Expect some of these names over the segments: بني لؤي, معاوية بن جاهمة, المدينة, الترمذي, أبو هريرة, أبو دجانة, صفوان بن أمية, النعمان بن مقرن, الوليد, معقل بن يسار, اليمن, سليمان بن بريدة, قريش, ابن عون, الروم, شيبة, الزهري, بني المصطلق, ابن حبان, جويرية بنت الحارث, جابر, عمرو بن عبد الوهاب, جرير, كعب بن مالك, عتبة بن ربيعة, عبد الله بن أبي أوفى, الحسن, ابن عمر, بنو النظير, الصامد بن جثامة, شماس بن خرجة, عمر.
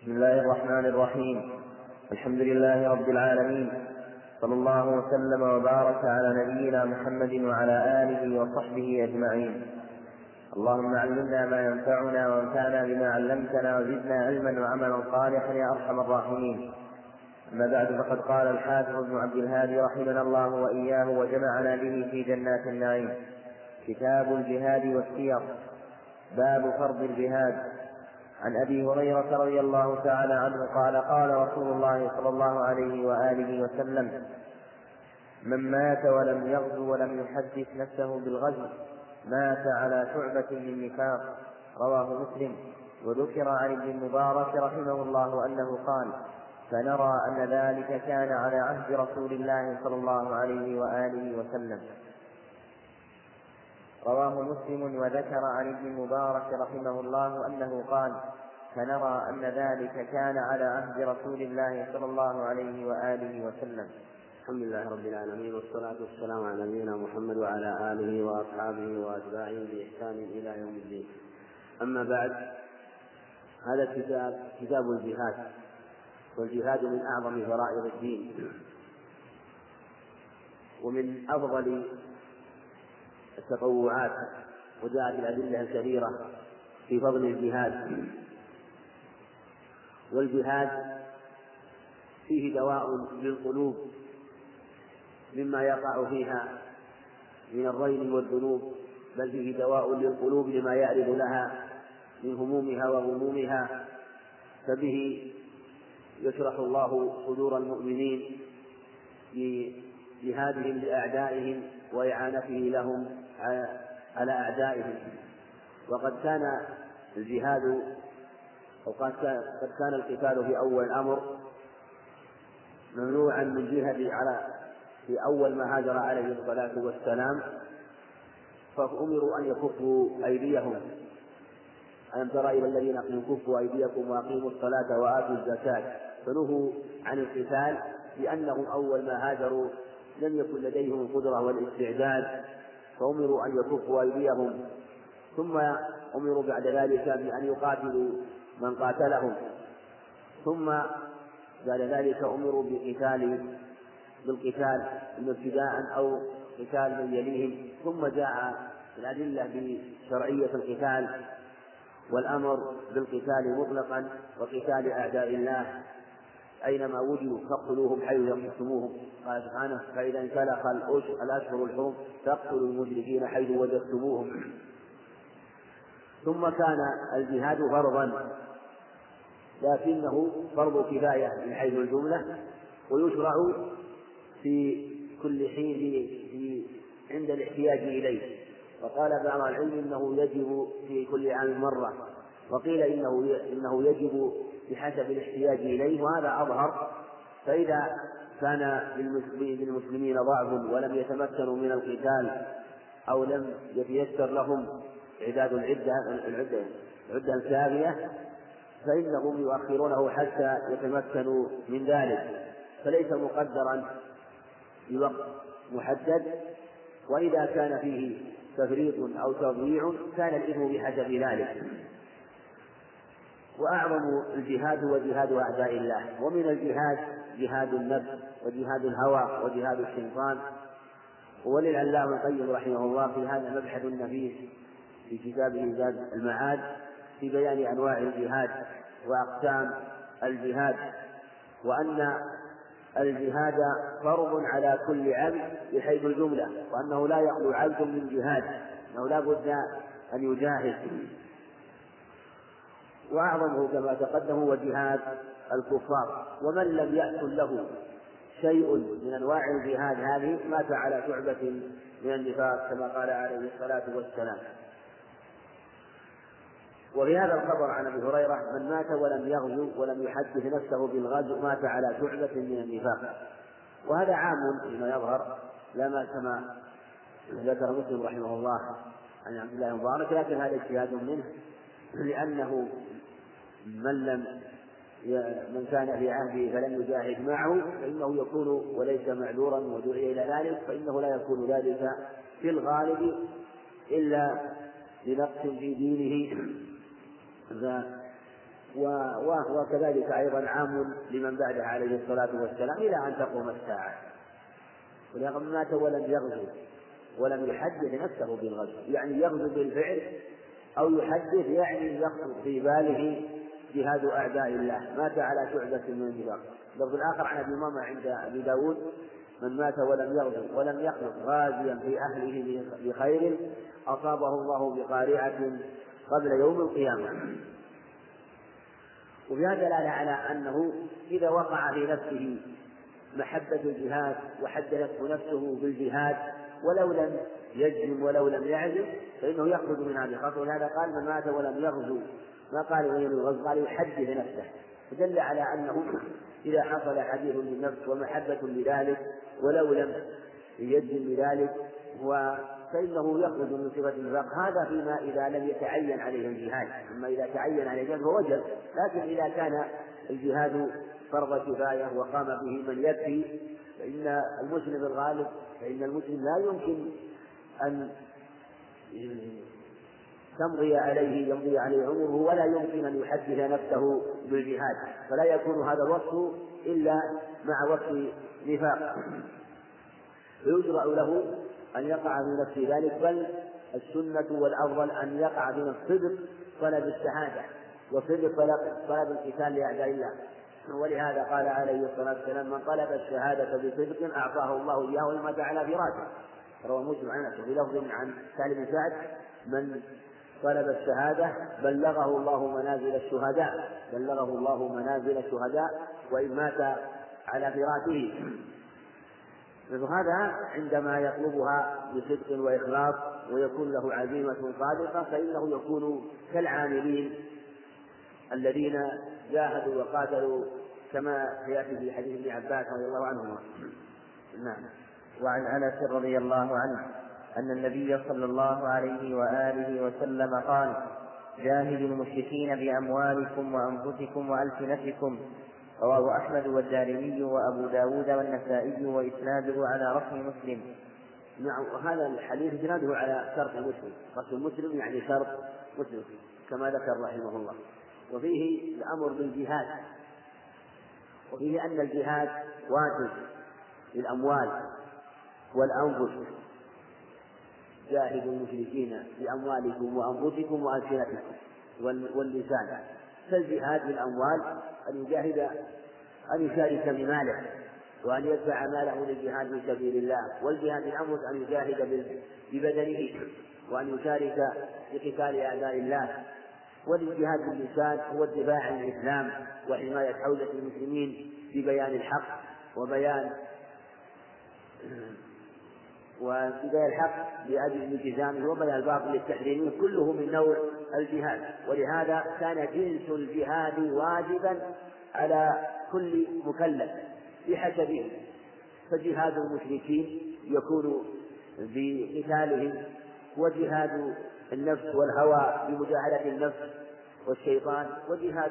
بسم الله الرحمن الرحيم. الحمد لله رب العالمين، صلى الله وسلم وبارك على نبينا محمد وعلى آله وصحبه أجمعين. اللهم علمنا ما ينفعنا وانفعنا بما علمتنا وزدنا علما وعملا صالحا يا أرحم الراحمين. أما بعد، فقد قال الحاكم ابن عبد الهادي رحمنا الله وإياه وجمعنا به في جنات النعيم: كتاب الجهاد والسير، باب فرض الجهاد. عن أبي هريرة رضي الله تعالى عنه قال: قال رسول الله صلى الله عليه وآله وسلم: من مات ولم يغزو ولم يحدث نفسه بالغزو مات على شعبة من نفاق. رواه مسلم. وذكر عن ابن مبارك رحمه الله أنه قال: فنرى أن ذلك كان على عهد رسول الله صلى الله عليه وآله وسلم. رواه مسلم. وذكر عن ابن مبارك رحمه الله أنه قال: فنرى أن ذلك كان على عهد رسول الله صلى الله عليه وآله وسلم. الحمد لله رب العالمين، والصلاة والسلام على نبينا محمد وعلى آله وأصحابه وأتباعه بإحسان إلى يوم الدين. أما بعد، هذا كتاب الجهاد، والجهاد من أعظم فرائض الدين ومن أفضل التطوعات، وجاءت الأدلة الكبيرة في فضل الجهاد. والجهاد فيه دواء للقلوب مما يقع فيها من الرين والذنوب، بل فيه دواء للقلوب لما يعرض لها من همومها وغمومها، فبه يشرح الله صدور المؤمنين بجهادهم لأعدائهم وإعانته لهم على أعدائهم. وقد كان الجهاد أو قد كان القتال في أول الأمر ممنوعا من جهة في أول ما هاجر عليه الصلاة والسلام، فأمروا أن يكفوا أيديهم: ألم تر إلى الذين يكفوا أيديكم وأقيموا الصلاة وآتوا الزكاة. فنهوا عن القتال لأنهم أول ما هاجروا لم يكن لديهم القدرة والاستعداد، فأمروا أن يكفوا أيديهم، ثم أمروا بعد ذلك بأن يقاتلوا من قاتلهم، ثم بعد ذلك أمروا بالقتال ابتداء أو قتال من يليهم. ثم جاء الأدلة بشرعية القتال والأمر بالقتال مطلقا وقتال أعداء الله أينما وجدوا، فاقتلوهم حيث وجدتموهم. قال سبحانه: فإذا انسلخ الأشهر الحرم فاقتلوا المشركين حيث وجدتموهم. ثم كان الجهاد فرضا، لكنه فرض كفاية من حيث الجملة، ويشرع في كل حين عند الاحتياج إليه. وقال بعض العلم إنه يجب في كل عام مرة، وقيل إنه يجب بحسب الاحتياج إليه، وهذا أظهر. فإذا كان للمسلمين ضعف ولم يتمكنوا من القتال أو لم يتيسر لهم عداد العدة الكافية، فإنهم يؤخرونه حتى يتمكنوا من ذلك، فليس مقدرا بوقت محدد. وإذا كان فيه تفريط أو تضييع كان الإثم بحسب ذلك. وأعظم الجهاد هو جهاد أعداء الله. ومن الجهاد جهاد النفس وجهاد الهوى وجهاد الشيطان. وللعلامة القيم رحمه الله في هذا مبحث نفيس في كتابه زاد المعاد في بيان أنواع الجهاد وأقسام الجهاد، وأن الجهاد فرض على كل عبد بحيث الجملة، وأنه لا يخلو عبد من جهاد، أنه لا بد أن يجاهد. وأعظمه كما تقدم هو جهاد الكفار، ومن لم يأكل له شيء من أنواع الجهاد هذه مات على شعبة من النفاق، كما قال عليه الصلاة والسلام. وفي هذا الخبر عن أبي هريرة: من مات ولم يغزو ولم يحدث نفسه بالغزو مات على شعبة من النفاق. وهذا عام فيما يظهر، لما كما ذكر مسلم رحمه الله عن عبد الله بن عمرو، لكن هذا اجتهاد منه، لأنه من كان في عهده فلم يجاهد معه فإنه يكون وليس معذورا ودعي إلى ذلك، فإنه لا يكون ذلك في الغالب إلا لنقص في دينه وكذلك أيضا عام لمن بعدها عليه الصلاة والسلام إلى أن تقوم الساعة. ولقد مات ولم يغزو ولم يحدث نفسه بالغزو، يعني يغزو بالفعل أو يحدث يعني يقصد في باله جهاد أعداء الله. مات على شعبة من النفاق. لفظ الآخر عن أبي ماما عند أبي داود: من مات ولم يغزو ولم يخلق غازيا في أهله بخير أصابه الله بقارعة قبل يوم القيامة. وبهذا دلالة على أنه إذا وقع في نفسه محبة الجهاد وحدثته نفسه بالجهاد ولو لم يجزم ولو لم يعزم فإنه يخرج من هذه الخطوة. ولهذا قال: من مات ولم يغزو، ما قال غير الغزو، قال يحدث نفسه. فدل على أنه إذا حصل حديث للنفس ومحبة لذلك ولو لم يجزم بذلك فإنه يخرج من صفة النفاق. هذا فيما إذا لم يتعين عليه الجهاد، أما إذا تعين عليه الجهاد فوجب. لكن إذا كان الجهاد فرض كفاية وقام به من يكفي فإن المسلم لا يمكن أن يمضي عليه عمره ولا يمكن أن يحدث نفسه بالجهاد، فلا يكون هذا الوصف إلا مع وصف نفاق، فيشرع له أن يقع من نفس ذلك. بل السنة والأفضل أن يقع من الصدق طلب الشهادة وصدق طلب القتال لأعداء الله. ولهذا قال عليه الصلاة والسلام: من طلب الشهادة بصدق أعطاه الله إياه ومات على فراشه. روى مسلم عن أنس بلفظ عن سالم بن سعد: من طلب الشهادة بلغه الله منازل الشهداء وإن مات على فراشه. فهذا عندما يطلبها بصدق وإخلاص ويكون له عزيمة صادقة فإنه يكون كالعاملين الذين جاهدوا وقاتلوا، كما سيأتي في حديث ابن عباس رضي الله عنهما. نعم. وعن أنس رضي الله عنه أن النبي صلى الله عليه وآله وسلم قال: جاهدوا المشركين بأموالكم وأنفسكم وألسنتكم. رواه أحمد والدارمي وأبو داود والنسائي وإسناده على رسم مسلم. نعم. وهذا الحديث إسناده على شرط مسلم، رسم مسلم يعني شرط مسلم كما ذكر رحمه الله. وفيه الأمر بالجهاد، وفيه أن الجهاد واجب للأموال والأنفس. جاهدوا المشركين بأموالكم وأنفسكم وألسنتكم واللسان. فالجهاد بالأموال أن يجاهد، أن يشارك بماله وأن يدفع ماله للجهاد في سبيل الله. والجهاد بالأنفس أن يجاهد ببدنه وأن يشارك بقتال أعداء الله. والجهاد باللسان هو الدفاع عن الإسلام وحماية حوزة المسلمين ببيان الحق وبيان الحق لأجل الالتزام وبيان الباطل للتحريم، كله من نوع الجهاد. ولهذا كان جنس الجهاد واجبا على كل مكلف بحسبه. فجهاد المشركين يكون بقتالهم، وجهاد النفس والهوى بمجاهدة النفس والشيطان، وجهاد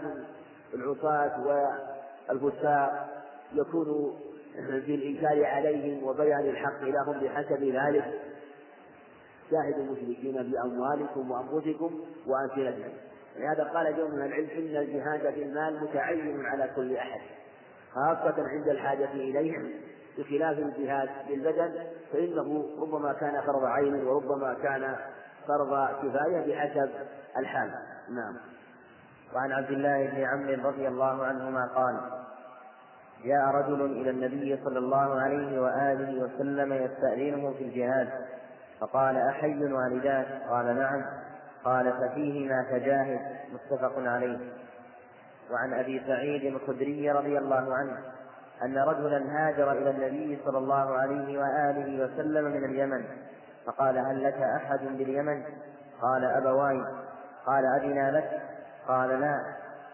العصاة والفساق يكون بالإنكار عليهم وبيان الحق لهم بحسب ذلك. جاهدوا المشركين بأموالكم وأنفسكم وألسنتكم. لهذا قال جمع من العلم: إن الجهاد في المال متعين على كل أحد، خاصة عند الحاجة إليهم، بخلاف الجهاد بالبدن فإنه ربما كان فرض عين وربما كان فرض كفاية بحسب الحال. نعم. وعن عبد الله بن عمرو رضي الله عنهما قال: جاء رجل إلى النبي صلى الله عليه وآله وسلم يستأذنه في الجهاد، فقال: أحي والداك؟ قال: نعم. قال: ففيهما فجاهد. متفق عليه. وعن أبي سعيد الخدري رضي الله عنه أن رجلا هاجر إلى النبي صلى الله عليه وآله وسلم من اليمن، فقال: هل لك أحد باليمن؟ قال: أبواي. قال: أذنا لك؟ قال: لا.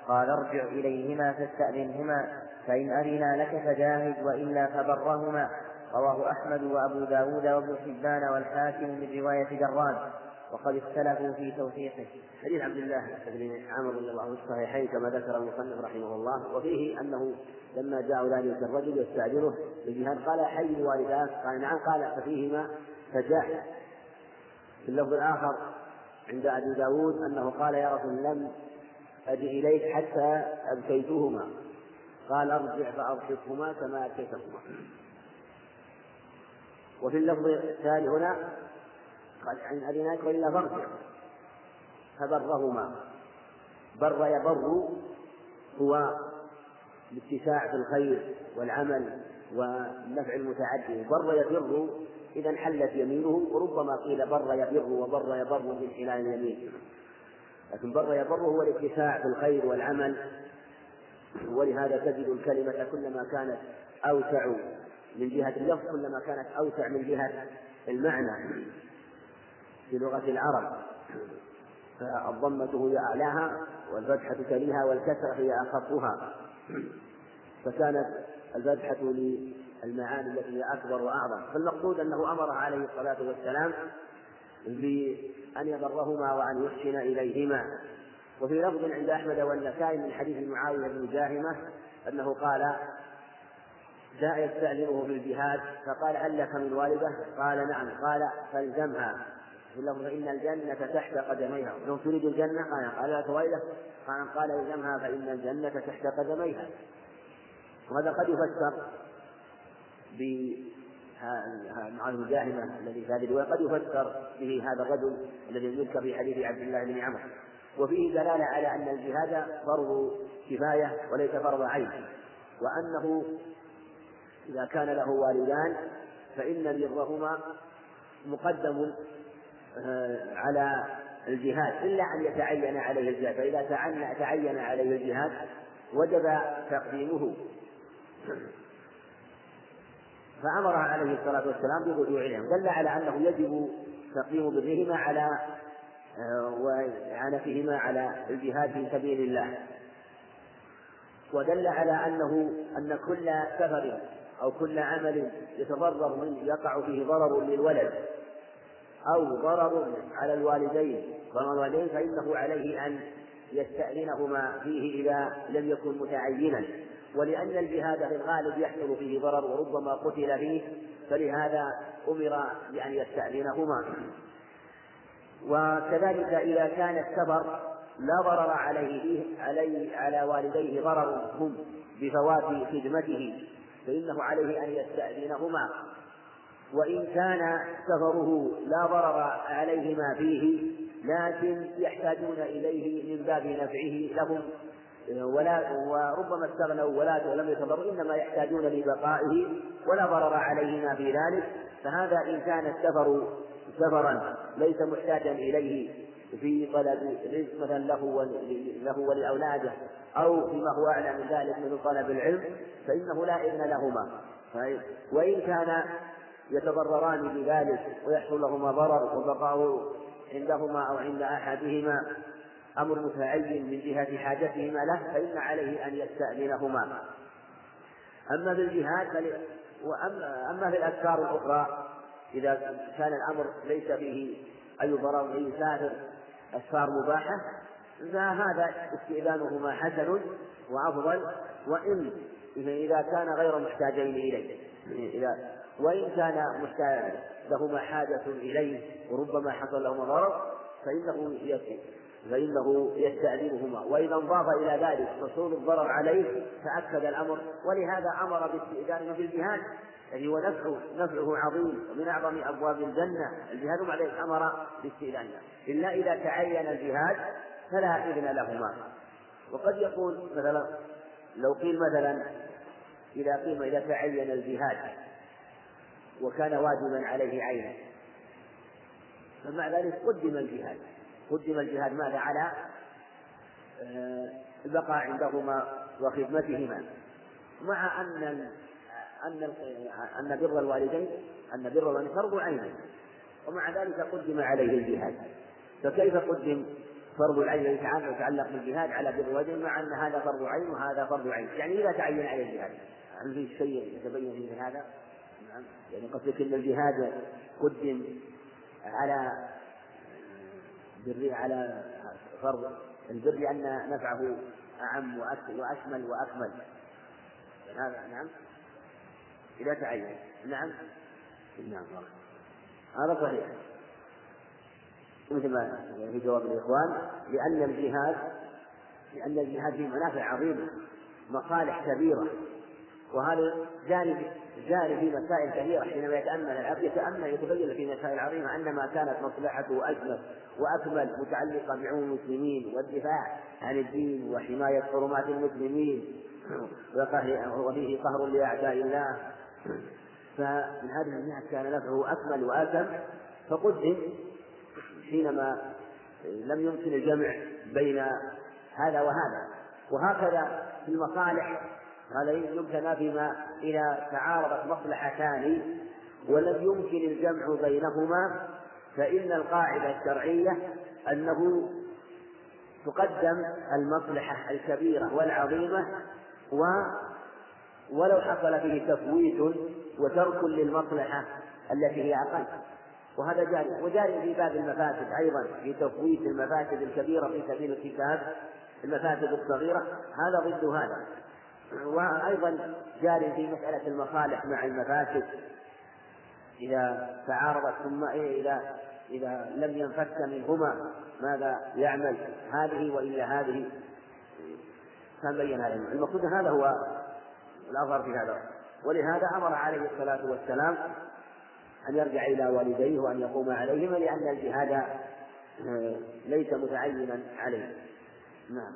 قال: ارجع إليهما فاستأذنهما، فإن أذنا لك فجاهد وإلا فبرهما. رواه أحمد وأبو داود وابن حبان والحاكم من رواية جران، وقد اختلفوا في توثيقه. حديث عبد الله بن عمرو رضي الله عنه الصحيحين كما ذكر المصنف رحمه الله. وفيه أنه لما جاء ذلك الرجل يستأذنه بالجهاد قال: حي والداك؟ قال: نعم. قال: ففيهما فجاهد. في اللفظ الآخر عند أبي داود أنه قال: يا رسول الله أدي إليك حتى أبكيتهما، قال أرجع فأرشفهما كما أبكيتهما. وفي اللفظ الثاني هنا قال عن أدناك وإلا فارجع، فبرهما. بر يبر هو الاتساع في الخير والعمل والنفع المتعدي، بر يبر إذا انحلت يمينه، وربما قيل بر يبر وبر يبر من خلال اليمين، لكن بر يبر هو الاتساع في الخير والعمل. ولهذا تجد الكلمة كلما كانت أوسع من جهة اللفظ كلما كانت أوسع من جهة المعنى في لغة العرب، فالضمة هي أعلاها والفتحة تليها والكسرة هي أخفها، فكانت الفتحة للمعاني التي هي أكبر وأعظم. فالمقصود أنه أمر عليه الصلاة والسلام بأن يبرهما وأن يحسن إليهما. وفي لفظ عند أحمد والنسائي من حديث معاوية بن جاهمة أنه قال جاء يستأذنه في الجهاد فقال هل لك من والدة؟ قال نعم، قال فالزمها، اللهم إن الجنة تحت قدميها، لو تريد الجنة قال لا تويله، قال الزمها فإن الجنة تحت قدميها. وهذا قد يفسر مع المجاهمة الذي هذه الرواية قد يفسر به هذا الرجل الذي يذكر في حديث عبد الله بن عمرو، وفيه دلالة على أن الجهاد فرض كفاية وليس فرض عين، وأنه إذا كان له والدان فإن برهما مقدم على الجهاد إلا أن يتعين عليه الجهاد، فإذا تعين عليه الجهاد وجب تقديمه. فأمر عليه الصلاة والسلام برجوعهم، دل على أنه يجب تقديم برهما على وإعانتهما على الجهاد في سبيل الله، ودل على أن كل سفر أو كل عمل يتضرر منه يقع فيه ضرر للولد أو ضرر على الوالدين فإنه عليه أن يستأذنهما فيه إذا لم يكن متعينا، ولأن الجهاد في الغالب يحصل فيه ضرر وربما قتل فيه، فلهذا أمر بأن يستأذنهما. وكذلك إذا كان السفر لا ضرر عليه على والديه ضرر هم بفوات خدمته فإنه عليه أن يستأذنهما، وإن كان سفره لا ضرر عليهما فيه لكن يحتاجون إليه من باب نفعه لهم وربما استغنوا ولاته ولم يتضروا، إنما يحتاجون لبقائه ولا ضرر عليهما في ذلك، فهذا إن كان السفر سفرا ليس محتاجا إليه في طلب رزق مثلا له ولأولاده أو فيما هو أعلى من ذلك من طلب العلم فإنه لا إذن لهما، وإن كان يتضرران بذلك ويحصل لهما ضرر وبقاء عندهما أو عند أحدهما أمر متعين من جهة حاجتهما له فإن عليه أن يستأذنهما. أما بالجهاد وأما في الأذكار الأخرى إذا كان الأمر ليس به أي ضرر أي سافر أسفار مباحة فهذا استئذانهما حسن وأفضل، وإن إذا كان غير محتاجين إليه، وإن كان محتاج لهما حاجة إليه وربما حصل لهما ضرر فإنه يستأذنهما، وإذا انضاف إلى ذلك حصول الضرر عليه تأكد الأمر. ولهذا أمر باستئذانهما في الجهاد الذي هو نفعه عظيم ومن أعظم أبواب الجنة الجهاد، ومع ذلك أمر باستئذانهما إلا إذا تعين الجهاد فلا إذن لهما. وقد يقول مثلا لو قيل مثلا إذا تعين الجهاد وكان واجبا عليه عينه فمع ذلك قدم الجهاد ماذا على البقاء عندهما وخدمتهما، مع أن بر الوالدين فرض عين، ومع ذلك قدم عليه الجهاد. فكيف قدم فرض العين يتعلق بالجهاد على بر الوالدين مع أن هذا فرض عين وهذا فرض عين؟ يعني إذا تعين عليه الجهاد هل في شيء يتبين من هذا؟ يعني قصدك أن الجهاد قدم على فرض البر أن نفعه أعم وأشمل وأكمل، هذا نعم إذا تعين، نعم هذا صحيح مثل ما في جواب الإخوان، لأن الجهاد لأن الجهاد فيه منافع عظيمة، مصالح كبيرة، وهذا جاري في مسائل كثيرة. حينما يتأمل العبد يتبين في مسائل عظيمة أن ما كانت مصلحته أجمل وأكمل متعلقة بعموم المسلمين والدفاع عن الدين وحماية حرمات المسلمين وفيه قهر لأعداء الله، فمن هذه الجهة كان نفعه أكمل وأتم. فقدم حينما لم يمكن الجمع بين هذا وهذا. وهكذا في المصالح هذا يمكن فيما إذا تعارضت مصلحتان ولم يمكن الجمع بينهما، فإن القاعدة الشرعية أنه تقدم المصلحة الكبيرة والعظيمة، ولو حصل فيه تفويت وترك للمصلحة التي هي أقل. وهذا جاري، وجاري في باب المفاسد أيضا، في تفويت المفاسد الكبيرة في سبيل الكتاب المفاسد الصغيرة، هذا ضد هذا. وأيضا جاري في مسألة المصالح مع المفاسد إذا تعارضت، ثم إذا لم ينفك منهما ماذا يعمل هذه وإلا هذه، فنبين هذا. المقصود هذا هو الأظهر في هذا. ولهذا أمر عليه الصلاة والسلام أن يرجع إلى والديه وأن يقوم عليهما، لأن الجهاد ليس متعينا عليه. نعم.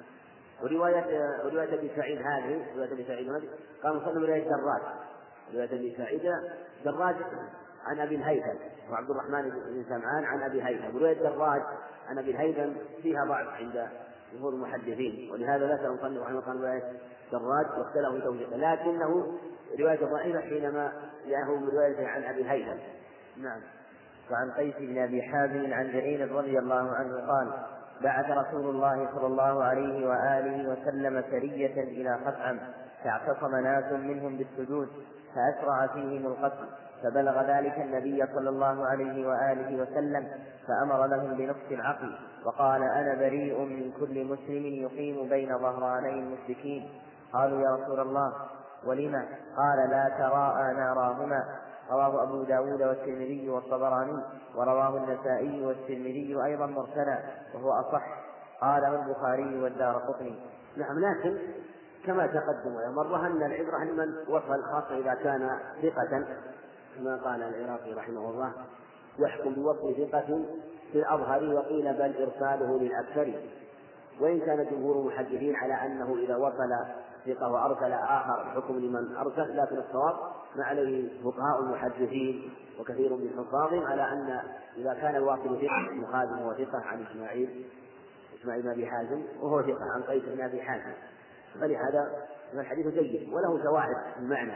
ورواية أبي سعيد هذه، قال صلى الله عليه الدراج، رواية أبي سعيد دراج عن أبي الهيثم وعبد الرحمن بن سمعان عن أبي هيثم، ورواية الدراج عن أبي الهيثم فيها ضعف عند جمهور المحدثين، ولهذا لا تنصنف عنه قال رواية الدراج واختلفوا توجيهه، لكنه رواية ضعيفة حينما جاءه من رواية عن أبي الهيثم. نعم. وعن قيس بن أبي حازم عن جرير رضي الله عنه قال: بعث رسول الله صلى الله عليه وآله وسلم سرية إلى خثعم فاعتصم ناس منهم بالسجود فأسرع فيهم القتل، فبلغ ذلك النبي صلى الله عليه وآله وسلم فأمر لهم بنفس العقل وقال: أنا بريء من كل مسلم يقيم بين ظهراني المشركين. قالوا: يا رسول الله ولما؟ قال: لا تراءى ناراهما. رواه أبو داود والترمذي والطبراني، ورواه النسائي والترمذي أيضا مرسلا وهو أصح، قاله البخاري والدارقطني. نعم. لكن كما تقدم ويمر أن العبرة لمن وصل، خاصة إذا كان ثقة، كما قال العراقي رحمه الله: يحكم بوصف ثقة في الأظهر، وقيل بل إرساله للأكثر. وإن كان جمهور المحدثين على أنه إذا وصل ثقة وأرسل آخر حكم لمن أرسل، لكن الصواب ما عليه فقهاء المحدثين وكثير من حفاظهم على أن إذا كان الواصل ثقة مخازن وثقة عن إسماعيل بن أبي حازم، وهو ثقة عن قيس بن أبي حازم، فلهذا الحديث جيد وله شواهد المعنى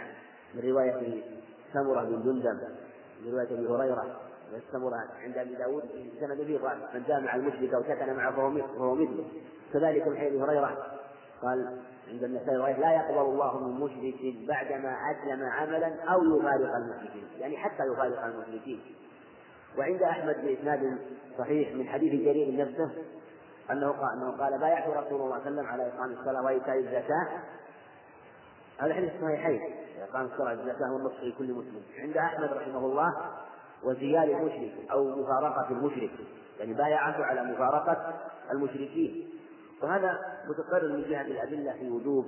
من رواية السمرة بن جندب، من رواية أبي هريرة والسمرة عند أبي داود سند به ضعف، من جامع المشرك وسكن معه فهو مثله. كذلك من حديث أبي هريرة قال عند النسائي: لا يقبل الله من مشرك بعدما أسلم عملا أو يفارق المشركين، يعني حتى يفارق المشركين. وعند أحمد بإسناد صحيح من حديث جرير نفسه أنه قال: بايعت رسول الله صلى الله عليه وسلم على إقام الصلاة وإيتاء الزكاة. هذا الحديث صحيحين، إقام الصلاة والزكاة والنصح لكل مسلم. عند أحمد رحمه الله: وزيال المشرك أو مفارقة المشرك، يعني بايعته على مفارقة المشركين. وهذا متقرر من جهة الأدلة في وجوب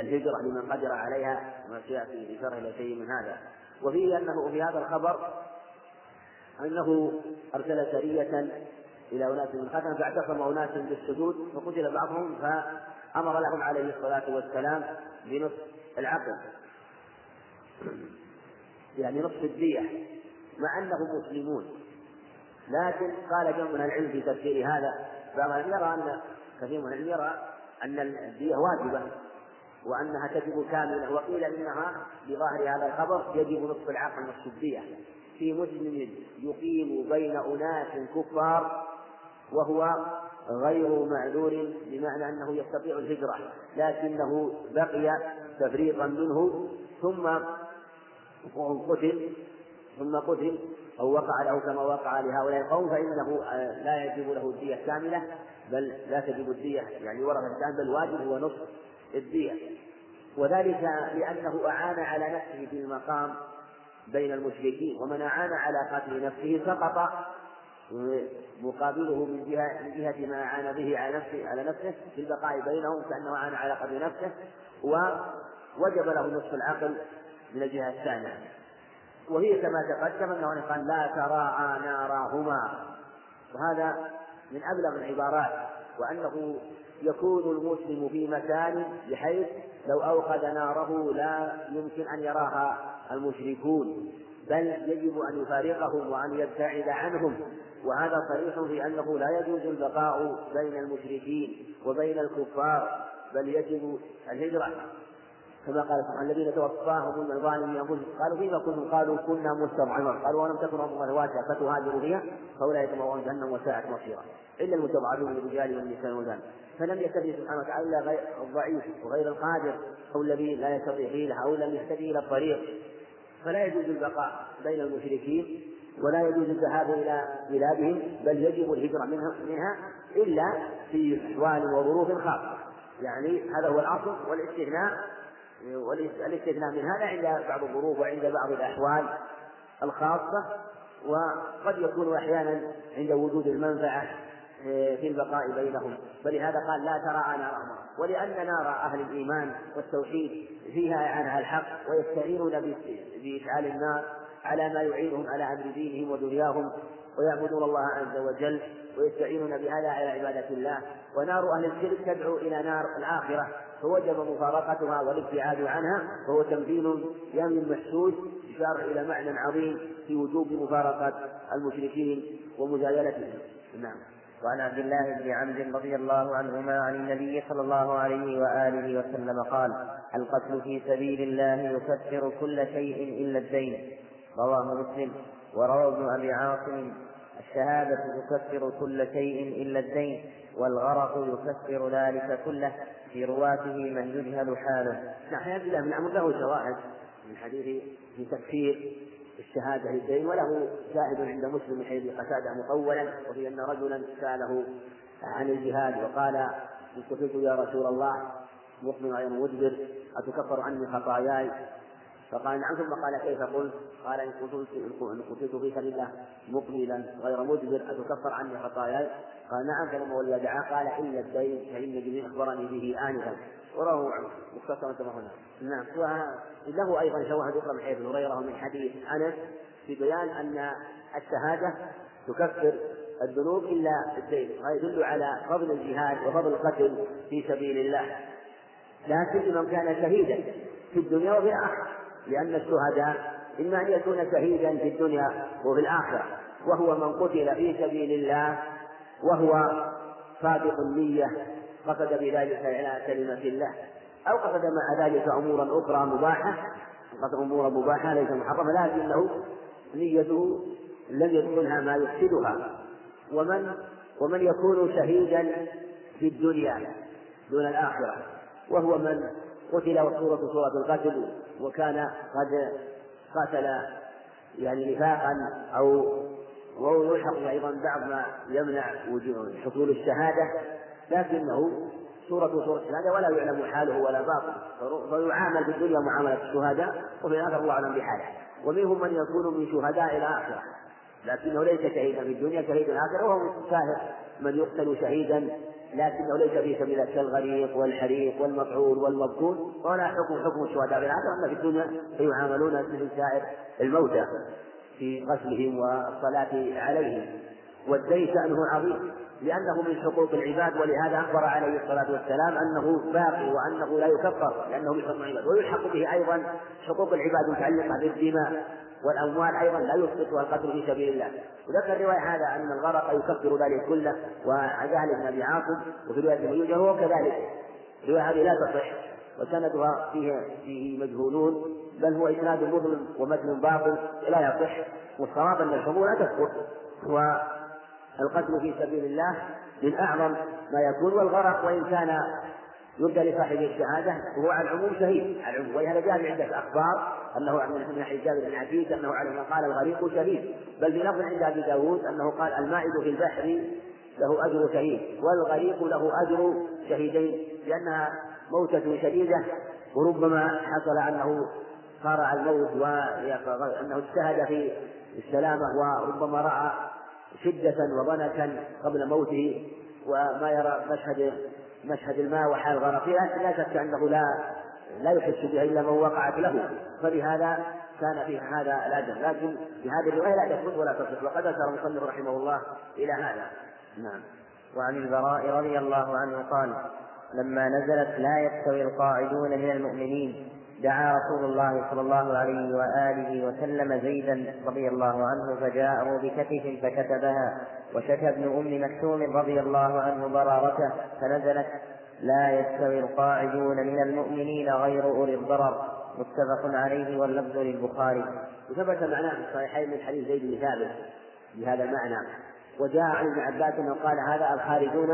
الهجرة لمن قدر عليها، وما سيأتي في شرح لشيء من هذا. وفيه أنه في هذا الخبر أنه أرسل سرية إلى أناس من خثعم فاعتصم أناس بالسجود فقتل بعضهم، فأمر لهم عليه الصلاة والسلام بنصف العقل، يعني نصف الدية، مع أنهم مسلمون. لكن قال جمع من العلم في تفسير هذا، كثير من العلم يرى أن الدية واجبة وأنها تجب كاملة، وقيل إنها بظاهر هذا الخبر يجب نصف العقل نصف الدية في مسلم يقيم بين أناس كفار وهو غير معذور، بمعنى أنه يستطيع الهجرة لكنه بقي تفريقا منه ثم قتل أو وقع له كما وقع لهؤلاء القوم، فإنه لا يجب له الدية كاملة، بل لا تجب الدية يعني ورثة الدم، بل واجب هو نصف الدية. وذلك لأنه أعان على نفسه في المقام بين المشركين، ومن أعان على قتل نفسه سقط مقابله من جهة ما عانى به على نفسه في البقاء بينهم كأنه عانى على قدر نفسه، ووجب له نصف العقل من الجهة الثانية. وهي كما تقدم أنه قال لا تراعى ناراهما، وهذا من أبلغ العبارات، وأنه يكون المسلم في مكان بحيث لو أوقد ناره لا يمكن أن يراها المشركون، بل يجب أن يفارقهم وأن يبتعد عنهم. وهذا صريح في أنه لا يجوز البقاء بين المشركين وبين الكفار، بل يجب الهجرة، كما قال سبحانه: الذين توفاهم من الظالمين يقول قالوا فيما كنتم؟ قالوا كنا مستضعفين. قالوا ولم تكن أموالكم فتهاجروا فيها فأولئك مأواهم جهنم وساءت مصيرا، إلا المستضعفين من الرجال والنساء والولدان. فلم يستدعي سبحانه وتعالى إلا الضعيف وغير القادر أو الذي لا يستطيع حيلها أو لم يهتدي إلى الطريق. فلا يجوز البقاء بين المشركين ولا يجوز الذهاب إلى بلادهم، بل يجب الهجرة منها إلا في أحوال وظروف خاصة. يعني هذا هو الأصل، والاستثناء من هذا عند بعض الظروف وعند بعض الأحوال الخاصة، وقد يكون أحيانا عند وجود المنفعة في البقاء بينهم. فلهذا قال لا تراعى نارهما، ولأن نار أهل الإيمان والتوحيد فيها عنها الحق، ويستعينون بإشعال النار على ما يعينهم على أمر دينهم ودنياهم، ويعبدون الله عز وجل ويستعينون بهذا على عبادة الله. ونار أهل الشرك تدعو إلى نار الآخرة، فوجب مفارقتها والابتعاد عنها، وهو تمثيل يمن محسوس يشار إلى معنى عظيم في وجوب مفارقة المشركين ومجادلتهم. نعم. وعن عبد الله بن عمرو رضي الله عنهما عن النبي صلى الله عليه وآله وسلم قال: القتل في سبيل الله يكفر كل شيء إلا الدين. رواه مسلم. وروى ابن أبي عاصم: الشهادة تكفر كل شيء إلا الدين، والغرق يكفر ذلك كله، في رواته من يجهل حاله. نحن عبد الله بن عمرو له شواهد من حديث في تكفير الشهادة للدين، وله شاهد عند مسلم من حديث قتادة مطولا، وفي أن رجلا سأله عن الجهاد وقال: استفتيت يا رسول الله مطمئنا مدبر، أتكفر عني خطاياي؟ فقال: نعم. ثم قال: كيف قلت؟ قال: إن قتلت في سبيل الله مقبلا غير مدبر أتكفر عني خطاياي؟ قال: نعم. فلما ولي دعا قال: إلا الدين فإن جبريل أخبرني به آنفا. ورواه مختصرا كما هنا. نعم. وله أيضا شواهد أخرى من حديث أبي هريرة ومن حديث أنس في بيان أن الشهادة تكفر الذنوب إلا الدين، ويدل على فضل الجهاد وفضل القتل في سبيل الله، لكن من كان شهيدا في الدنيا وفي الآخرة، لأن الشهداء إما أن يكون شهيدا في الدنيا وفي الآخرة، وهو من قتل في سبيل الله وهو صادق النية قصد بذلك إعلاء كلمة الله، أو قصد مع ذلك أمورا أخرى مباحة، قصد أمورا مباحة ليس محرمة، لكنه نيته لم يدخلها ما يفسدها. ومن يكون شهيدا في الدنيا دون الآخرة، وهو من قتل والصورة صورة القتل، وكان قد قتل يعني نفاقا أو يلحق أيضا بعض ما يمنع حصول الشهادة، لكنه صورة الشهادة ولا يعلم حاله ولا باطل، فيعامل في الدنيا معاملة الشهداء، وفي الآخرة الله أعلم بحاله. ومنهم من يكون من شهداء الآخرة لكنه ليس شهيدا في الدنيا شهيد الآخرة، وهو مستشاهد من يقتل شهيدا لكنه ليس في سبيل الغريق والحريق والمطعون والمبطون، ولا حكم الشهداء بالعادة، أما في الدنيا فيعاملون مثل سائر الموتى في غسلهم والصلاة عليهم. والدين شأنه عظيم لأنه من حقوق العباد، ولهذا أخبر عليه الصلاة والسلام أنه باقي وأنه لا يكفر لأنه من حقوق العباد. ويلحق به أيضا حقوق العباد المتعلقة بالدماء والأموال، أيضا لا يسقطها القتل في سبيل الله. وذكر الرواية هذا أن الغرق يكفر ذلك كله، وجعل ابن أبي عاصم، وفي رواية المجوجة هو كذلك. الرواية هذه لا تصح، وسندها فيه مجهولون، بل هو إسناد مظلم ومتن باطل لا يصح، والصواب أن الحمول لا تسقط، والقتل في سبيل الله من أعظم ما يكون. والغرق وإن كان يبدأ لصاحب الشهادة وهو على العموم شهيد، ولهذا جاء عدة أخبار أنه من ناحية جابر الحديث أنه على ما قال الغريق شهيد، بل بلفظ عند أبي داود أنه قال: المائد في البحر له أجر شهيد، والغريق له أجر شهيدين، لأنها موتة شديدة، وربما حصل أنه قارع الموت وأنه اجتهد في السلامة، وربما رأى شدة وضنكا قبل موته، وما يرى مشهد الماء وحال الغرقين لا شك أنه لا يحس بها إلا من وقعت له، فلهذا كان في هذا الأجر، لكن في هذه الرواية لا تثبت ولا تصح، وقد أشار المصنف رحمه الله إلى هذا. نعم. وعن البراء رضي الله عنه قال: لما نزلت لا يستوي القاعدون من المؤمنين دعا رسول الله صلى الله عليه وآله وسلم زيدا رضي الله عنه فجاءه بكتف فكتبها، وشكى ابن أم مكتوم رضي الله عنه ضرارته فنزلت لا يستوي القاعدون من المؤمنين غير أولي الضرر، متفق عليه واللفظ للبخاري. وثبت معناه في الصحيحين من حديث زيد بن ثابت بهذا المعنى. وجاء عن ابن عباس أنه قال هذا الخارجون،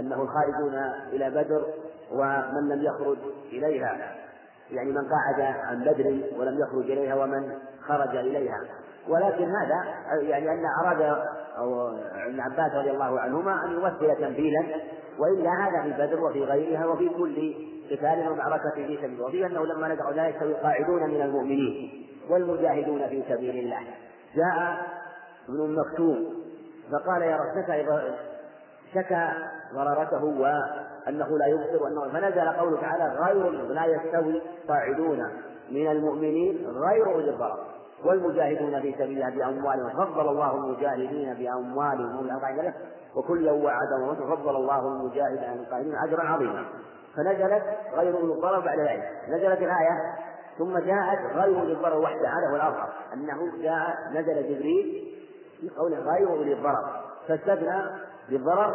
أنه الخارجون إلى بدر ومن لم يخرج إليها، يعني من قاعد عن بدر ولم يخرج إليها ومن خرج إليها. ولكن هذا يعني أن أراد ابن عباس رضي الله عنهما أن يمثل تمثيلا، وإلا هذا في بدر وفي غيرها وفي كل قتال ومعركة في سبيل الله، أنه لما ندعو لا يستوي القاعدون من المؤمنين والمجاهدون في سبيل الله. جاء ابن مكتوم فقال يا رسول، شكى ضررته وأنه لا يبصر وأنه، فنزل قوله تعالى غير لا يستوي قاعدون من المؤمنين غير أولي الضرر والمجاهدون في سبيل الله بأموالهم، فضل الله المجاهدين بأموالهم وكلا وعد الله، فضل الله المجاهد عن القائمين أجرا عظيما. فنزلت غير أولي الضرر بعد ذلك، نزلت الآية ثم جاءت غير أولي الضرر وحده. هذا هو الأظهر، أنه جاء نزل جبريل في قوله غير أولي الضرر، فاستثنى بالضرر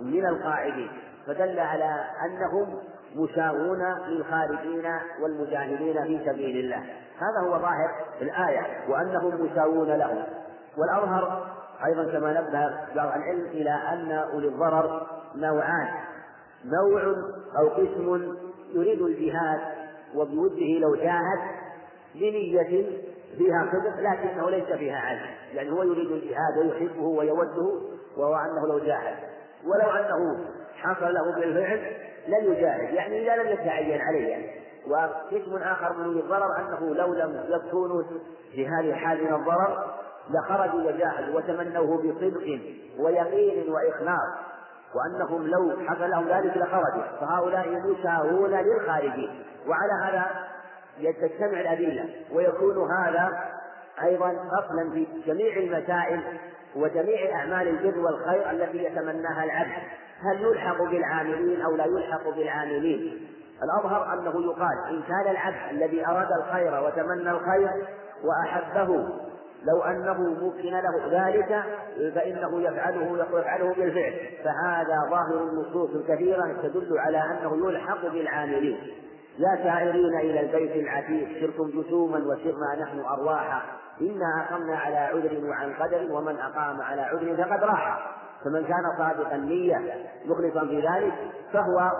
من القاعدين، فدل على أنهم مساوون للخارجين والمجاهدين في سبيل الله. هذا هو ظاهر الآية، وأنهم مساوون لهم. والأظهر أيضا كما نبه بعض العلم إلى أن أولي الضرر نوعان، نوع أو قسم يريد الجهاد وبوده لو جاهد بنية فيها صدق لكنه ليس فيها عدل، يعني هو يريد الجهاد ويحبه ويوده وهو أنه لو جاهد، ولو أنه حصل له بالفعل لن يجاهد، يعني إذا لم يتعين عليه يعني. وقسم آخر من أولي الضرر أنه لو لم يكونوا في هذه الحال من الضرر لخرجوا وجاهدوا وتمنوه بصدق ويقين وإخلاص، وأنهم لو حصل لهم ذلك لخرجوا، فهؤلاء مساوون للخارجين. وعلى هذا يتجتمع الأدلة، ويكون هذا أيضا أصلا في جميع المسائل وجميع أعمال البر والخير التي يتمناها العبد، هل يلحق بالعاملين أو لا يلحق بالعاملين. الأظهر أنه يقال إن كان العبد الذي أراد الخير وتمنى الخير وأحبه لو أنه ممكن له ذلك فإنه يفعله بالفعل، فهذا ظاهر النصوص كثيرا تدل على أنه يلحق بالعاملين. لا سائرين إلى البيت العتيق سرتم جسوما وسرنا نحن أرواحا، إنا أقمنا على عذر وعن قدر ومن أقام على عذر فقد راح. فمن كان صادقا نية مخلصا في ذلك فهو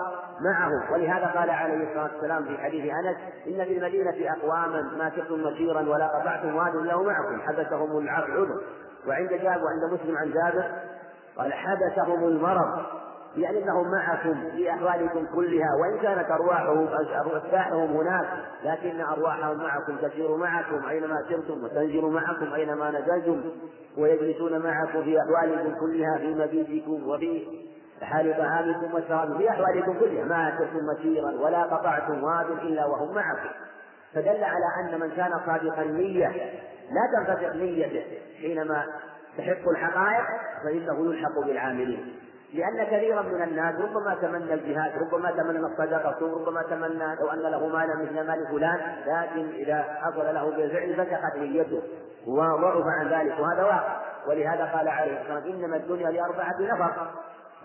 معه. ولهذا قال عليه الصلاة والسلام في حديث أنس إن في المدينة أقواما ما سقتم مسيرا ولا قطعتم واد له معكم حبسهم العذر. وعند جابر وعند مسلم عن جابر قال حبسهم المرض، يعني أنهم معكم في أحوالكم كلها، وإن كانت أرواحهم هناك لكن أرواحهم معكم تسير معكم أينما سرتم وتنزل معكم أينما نزلتم، ويجلسون معكم في أحوالكم كلها في مبيتكم وفي حال طعامكم وشرابكم في أحوالكم كلها، ما سرتم مسيرا ولا قطعتم واد إلا وهم معكم. فدل على أن من كان صادقا نية لا تنفتح نيته حينما تحق الحقائق فإنه يلحق بالعاملين، لأن كثيرا من الناس ربما تمنى الجهاد، ربما تمنى الصدقة، ربما تمنى لو أن له مالا مثل مال فلان، لكن إذا حصل له بالفعل فسخت نيته وضعف عن ذلك، وهذا واقع. ولهذا قال عليه الصلاة والسلام إنما الدنيا لأربعة نفر،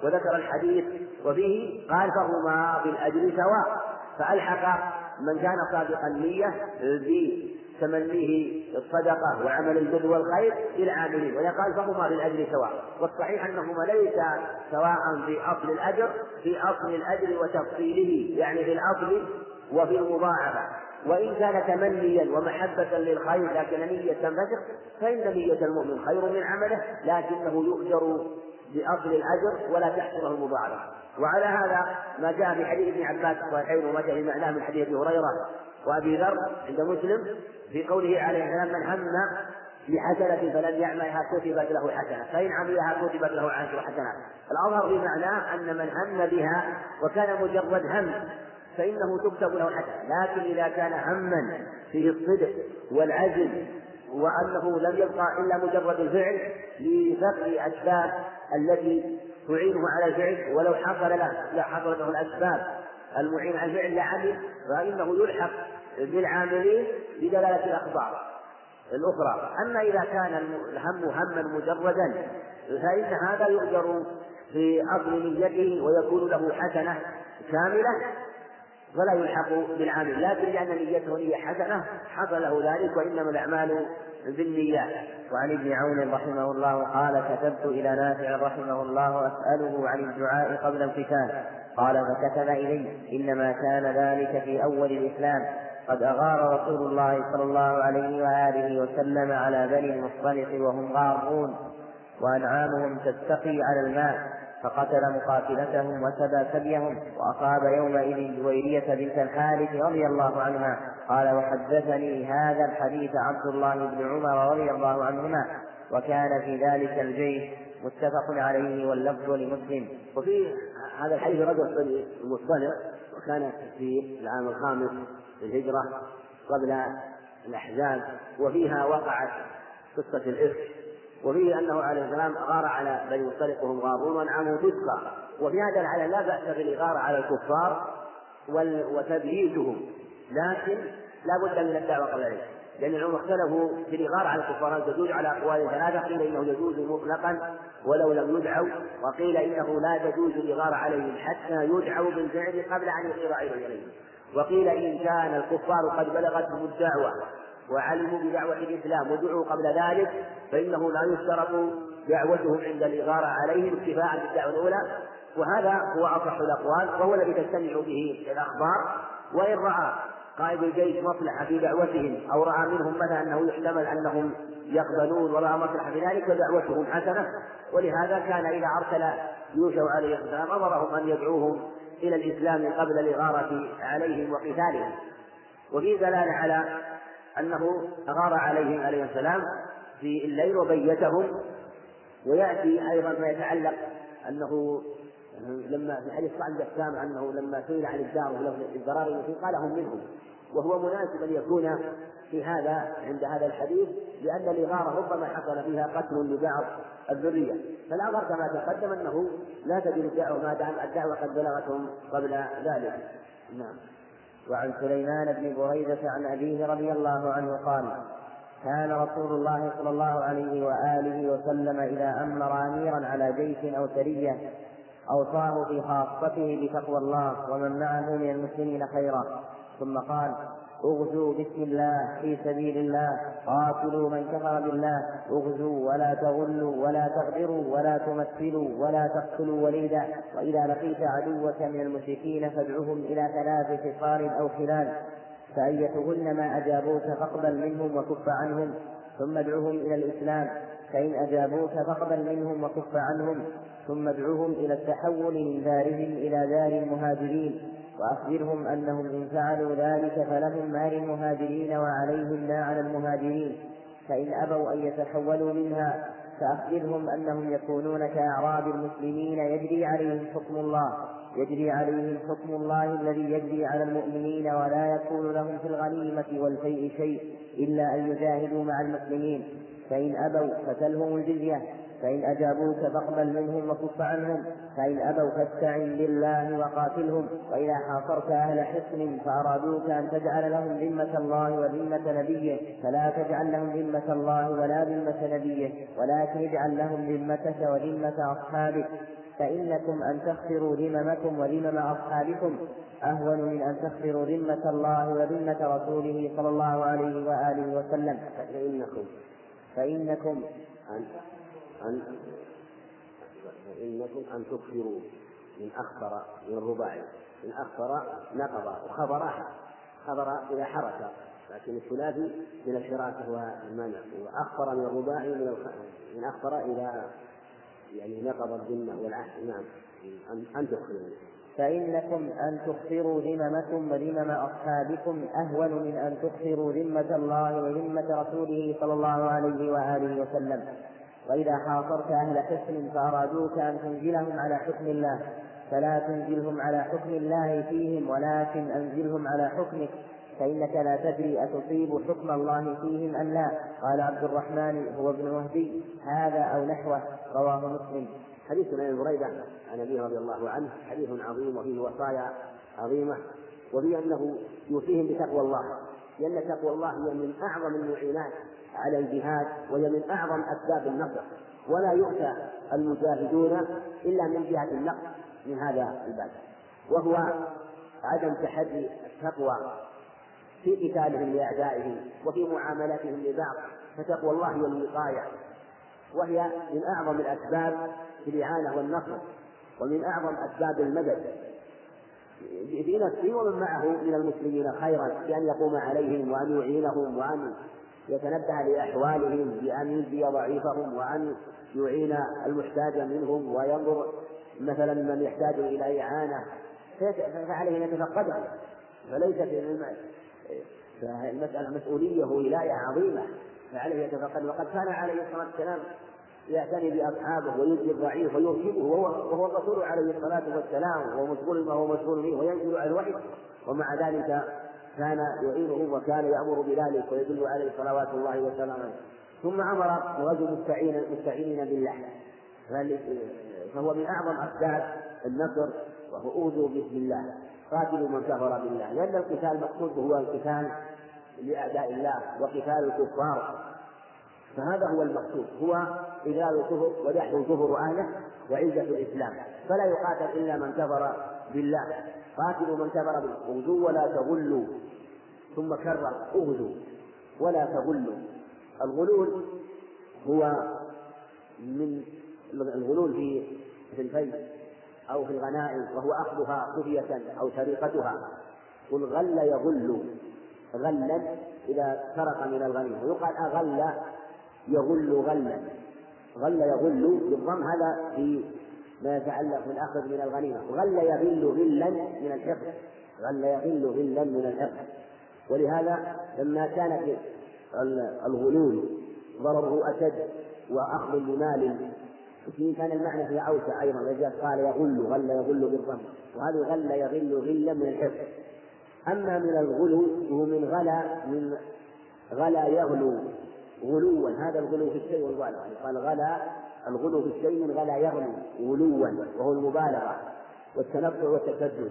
وذكر الحديث وفيه قال فهما في الأجر سواء. فألحق من كان صادقا نية تمنيه الصدقة وعمل البر والخير للعاملين، ويقال فهما بالأجر سواء. والصحيح أنهما ليس سواء في أصل الأجر، في أصل الأجر وتفصيله، يعني في الأصل وفي المضاعفة. وإن كان تمنيا ومحبة للخير لكن نية فسق، فإن نية المؤمن خير من عمله، لكنه يؤجر بأصل الأجر ولا تحصله المضاعفة. وعلى هذا ما جاء في حديث ابن عباس الصحيحين وما جاء في معناه من حديث أبي هريرة وأبي ذر عند مسلم في قوله عليه السلام من هم بحسنة فلم يعملها كتبت له حسنة، فإن عملها كتبت له عشر حسنات. الأظهر بمعناه أن من هم بها وكان مجرد هم فإنه تكتب له حسنة، لكن إذا كان هما فيه الصدق والعزم وأنه لم يبقى إلا مجرد الفعل لفقر أسباب التي تعينه على الفعل، ولو حصل له لا حصلت له الأسباب المعين على الفعل لعمل، فإنه يلحق بالعاملين بدلالة الأخبار الأخرى. أما إذا كان الهم هما مجردا فإن هذا يؤجر في أصل نيته ويكون له حسنة كاملة ولا يلحق بالعامل، لكن لأن نيته هي حسنة حصل له ذلك، وإنما الأعمال بالنيات. وعن ابن عون رحمه الله قال: كتبت إلى نافع رحمه الله أسأله عن الدعاء قبل القتال، قال: فكتب إلي. إنما كان ذلك في أول الإسلام، قد أغار رسول الله صلى الله عليه وآله وسلم على بني المصطلق وهم غارون وأنعامهم تستقي على الماء، فقتل مقاتلتهم وسبى سبيهم، وأصاب يومئذ جويرية بنت الحارث رضي الله عنها. قال: وحدثني هذا الحديث عبد الله بن عمر رضي الله عنهما، وكان في ذلك الجيش. متفق عليه واللفظ لمسلم. وفي هذا الحديث رجل بني المصطلق، وكان في العام الخامس الهجرة قبل الأحزاب، وفيها وقعت قصة الإفك، وفيه أنه عليه السلام غار على بني المصطلق وهم غارون وأنعامهم تسقى. وفي هذا العلل لا بأس بالإغارة على الكفار وتبييتهم، لكن لا بد من الدعوة قبل ذلك، لأن العلماء اختلفوا في الإغارة على الكفار أن تجوز على أقوال ثلاثة: قيل إنه يجوز مطلقا ولو لم يدعوا، وقيل إنه لا تجوز الإغارة عليهم حتى يدعوا بالفعل قبل أن يصير إليهم، وقيل إن كان الكفار قد بلغتهم الدعوة وعلموا بدعوة الإسلام ودعوا قبل ذلك فإنه لا يشترط دعوتهم عند الإغارة عليهم اكتفاء بالدعوة الأولى، وهذا هو أصح الأقوال وهو الذي تجتمع به الأخبار. وإن رأى قائد الجيش مصلحة في دعوتهم أو رأى منهم مثلا أنه يحتمل أنهم يقبلون ورأى مصلحة في ذلك فدعوتهم حسنة، ولهذا كان إذا أرسل يوشع عليه السلام أمرهم أن يدعوهم إلى الإسلام قبل الإغارة عليهم وقتالهم. وفي دلالة على أنه أغار عليهم عليه السلام في الليل وبيتهم، ويأتي أيضا ما يتعلق أنه لما في حديث عن جسام أنه لما سئل عن الدار ولولا الضرار قال هم منهم، وهو مناسب أن يكون في هذا عند هذا الحديث، لأن الإغارة ربما حصل فيها قتل لبعض الذرية، فالأمر كما تقدم أنه لا تجوز الدعوة ما دام الدعوة قد بلغتهم قبل ذلك. نعم. وعن سليمان بن بريدة عن أبيه رضي الله عنه قال: كان رسول الله صلى الله عليه وآله وسلم إذا أمر أميرا على جيش أو سرية أوصاه في خاصته بتقوى الله ومن معه من المسلمين خيرا، ثم قال: اغزوا بسم الله في سبيل الله، قاتلوا من كفر بالله، اغزوا ولا تغلوا ولا تغدروا ولا تمثلوا ولا تقتلوا وليدا، وإذا لقيت عدوك من المشركين فادعهم إلى ثلاث خصال أو خلال، فأيتهن ما أجابوك فاقبل منهم وكف عنهم، ثم ادعهم إلى الإسلام، فإن أجابوك فاقبل منهم وكف عنهم، ثم ادعهم إلى التحول من دارهم إلى دار المهاجرين، وأخبرهم أنهم إن فعلوا ذلك فلهم ما للمهاجرين وعليهم ما على المهاجرين، فإن أبوا أن يتحولوا منها فأخبرهم أنهم يكونون كأعراب المسلمين يجري عليهم حكم الله الذي يجري على المؤمنين، ولا يكون لهم في الغنيمة والفيء شيء إلا أن يجاهدوا مع المسلمين، فإن أبوا فتلهم الجزية، فإن أجابوك فاقبل منهم وكف عنهم، فإن أبوا فاستعن بالله وقاتلهم، وإذا حاصرت أهل حصن فأرادوك أن تجعل لهم ذمة الله وذمة نبيه فلا تجعل لهم ذمة الله ولا ذمة نبيه، ولكن اجعل لهم ذمتك وذمة أصحابك، فإنكم أن تخسروا ذممكم وذمم أصحابكم أهون من أن تخسروا ذمة الله وذمة رسوله صلى الله عليه وآله وسلم. فإنكم أن تكفروا من أخبر من رباعي، من أخبر نقض وخبرها خبر إلى حركة، لكن الثلاثي من الشراكة والمنع، وأخبر من رباعي من أخبر إلى يعني نقض الذمة والعهد. نعم، أن تكفروا فإنكم أن تخفروا ذممكم وذمم أصحابكم أهون من أن تخفروا ذمة الله وذمة رسوله صلى الله عليه وآله وسلم. وإذا حاصرت أهل حكم فأرادوك أن تنزلهم على حكم الله فلا تنزلهم على حكم الله فيهم، ولكن أنزلهم على حكمك، فإنك لا تدري أتصيب حكم الله فيهم أم لا. قال عبد الرحمن هو ابن مهدي هذا أو نحوه، رواه مسلم. حديث ابن بريدة عن أبيه رضي الله عنه حديث عظيم وفيه وصايا عظيمة، وفيه أنه يوصيهم بتقوى الله، لأن تقوى الله هي من أعظم المعينات على الجهاد وهي من أعظم أسباب النصر، ولا يؤتى المجاهدون إلا من جهة النقص من هذا الباب، وهو عدم تحري التقوى في قتالهم لأعدائهم وفي معاملتهم لبعض. فتقوى الله هي الوقاية، وهي من أعظم الأسباب في الإعانة والنصر، ومن أعظم أسباب المدد بنفسه ومن معه من المسلمين خيرا، بأن يقوم عليهم وأن يعينهم وأن يتنبه لأحوالهم، بأن يجزي ضعيفهم وأن يعين المحتاج منهم وينظر مثلا من يحتاج إلى إعانة، فعليه أن يتفقدهم. فليست مسؤولية ولاية عظيمة، فعليه يتفقد. وقد كان عليه الصلاة والسلام يعتني بأصحابه ويجزي الضعيف ويوهبه، وهو الرسول عليه الصلاة والسلام ومشغول ما هو مشغول به وينزل على الوحي، ومع ذلك كان يعينه وكان يأمر بذلك ويدل عليه صلوات الله وسلامه. ثم أمر رجل المستعينين بالله، فهو من أعظم أسباب النصر، وهو أوذوا بسم الله قاتلوا من كفر بالله، لأن القتال مقصود هو القتال لأعداء الله وقتال الكفار، فهذا هو المقصود، هو إزال الكفر ودحض كفر أهله وعزة الإسلام. فلا يقاتل إلا من كفر بالله، قاتلوا من كفر بالله، أوذوا ولا تغلوا، ثم كرر أوذوا ولا تغلوا. الغلول هو من الغلول في الفيل أو في الغنائم، وهو أخذها خفية أو سرقتها. قل غل يغل، غلا إذا سرق من الغنيمة، ويقال أغل يغل غلا، غل يغل بالضم، هذا في ما يتعلق بالأخذ من الغنيمة. غل يغل غلا من الحقد، غل يغل غلا من الحقد. ولهذا لما كانت الغلول ضرره أشد وأخذ المال كان المعنى في أوسع أيضا، رجال قال يغل غل يغل بالضم، وهذا غل يغل غلا من الحقد. أما من الغلو هو من غلا، من غلا يغلو غلوا، هذا الغلو في الشيء والغلو، قال غلا الغلو في الشيء من غلا يغلو غلوا، وهو المبالغة والتنطع والتسدد.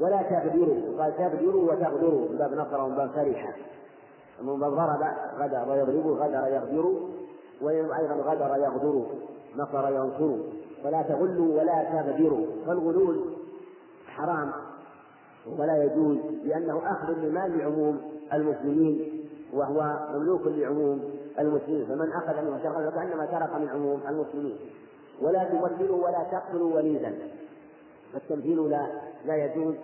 ولا تغدروا، قال تغدروا وتغدروا من باب نصر ومن باب فرحة، من ضرب غدر ويضربوا، غدر يغدروا، وأيضا غدر يغدروا، نصر ينصروا. فلا تغلوا ولا تغدروا، فالغلول حرام ولا يجوز، لأنه أخذ لمال عموم المسلمين وهو مملوك لعموم المسلمين، فمن أخذ منه سرقا فكأنما سرق من عموم المسلمين. ولا تمثلوا ولا تقتلوا وليدا، فالتمثيل لا يجوز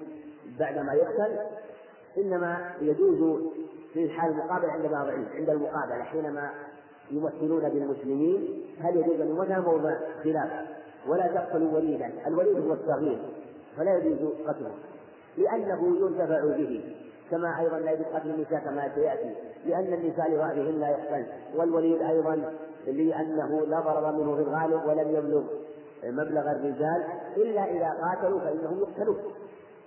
بعدما يقتل، إنما يجوز في الحال المقابل عند بعض العلم، عند المقابلة حينما يمثلون بالمسلمين هل يجوز أن يمثلهم أو خلاف. ولا تقتلوا وليدا، الوليد هو الصغير فلا يجوز قتله لأنه ينتفع به، كما أيضا لا يجوز قتل النساء كما سيأتي، لأن النساء لغيرهن لا يقتل. والوليد أيضا لأنه لا ضرر منه في الغالب ولم يبلغ مبلغ الرجال، إلا إذا قاتلوا فإنهم يقتلون،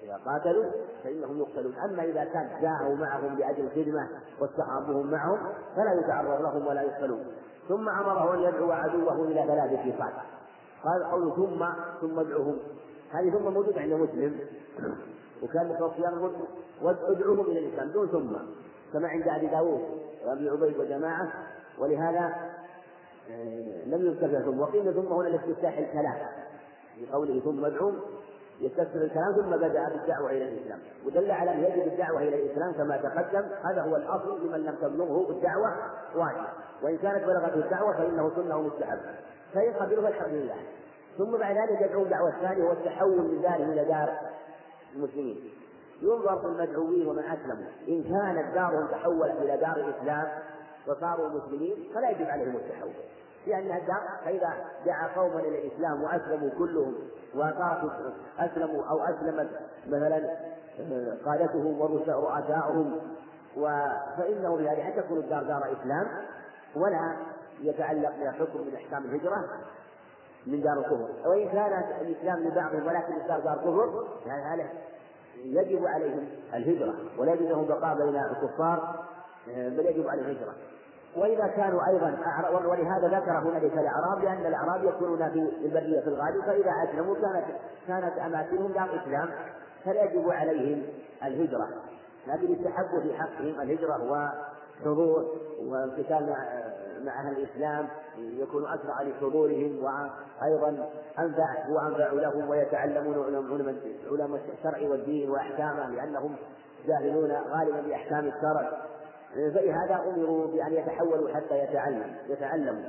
إذا قاتلوا فإنهم يقتلون. أما إذا كان جاءوا معهم لأجل خدمة واستحابهم معهم فلا يتعرض لهم ولا يقتلون. ثم أمره أن يدعو عدوه إلى ثلاث خيطات، قال قوله ثم ادعوهم، هذه ثم موجود عند مسلم، وكان متوفيا المسلم، وادعوهم إلى الإسلام دون ثم، كما عند أبي داود وأبي عبيد وجماعة. ولهذا لم يذكر ثم، وقيل ثم هنا لاستفتاح الكلام، بقوله ثم ادعوهم يستفسر الكلام، ثم بدأ بالدعوة إلى الإسلام، ودل على أن يجب الدعوة إلى الإسلام كما تقدم، هذا هو الأصل، لمن لم تبلغه الدعوة واجب، وإن كانت بلغته الدعوة فإنه سنة مستحب، فإن قبله الحمد لله. ثم بعد ذلك يدعو الدعوة الثانية، هو التحول من داره إلى دار المسلمين. ينظر في المدعوين ومن أسلموا، إن كانت دارهم تحولت إلى دار الإسلام وصاروا مسلمين فلا يجب عليهم التحول، لأنها دعوة. فإذا دعا قوما إلى الإسلام وأسلموا كلهم وقاتلوا أسلموا أو أسلمت مثلا قادتهم ورؤساؤهم فإنه بهذه حتى تكون الدار دار إسلام ولا يتعلق بحكم من أحكام الهجرة من دار الكفر، وإن كانت الإسلام لبعضهم ولكن الدار دار كفر فهذا يجب عليهم الهجرة ولا يجب لهم بقاء بين الكفار بل يجب عليهم الهجرة. وإذا كانوا أيضا ولهذا ذكر هنا الأعراب لأن الأعراب يكونون في البرية في الغالب، فإذا أسلموا كانت أماكنهم دار إسلام فلا يجب عليهم الهجرة، لكن يستحب في حقهم الهجرة وحضور وانقتال مع أهل الإسلام يكون أسرع لحضورهم وأيضا أنفع لهم ويتعلمون علم الشرع والدين وأحكامه لأنهم جاهلون غالبا بأحكام الشرع، فلهذا أمروا بأن يتحولوا حتى يتعلموا.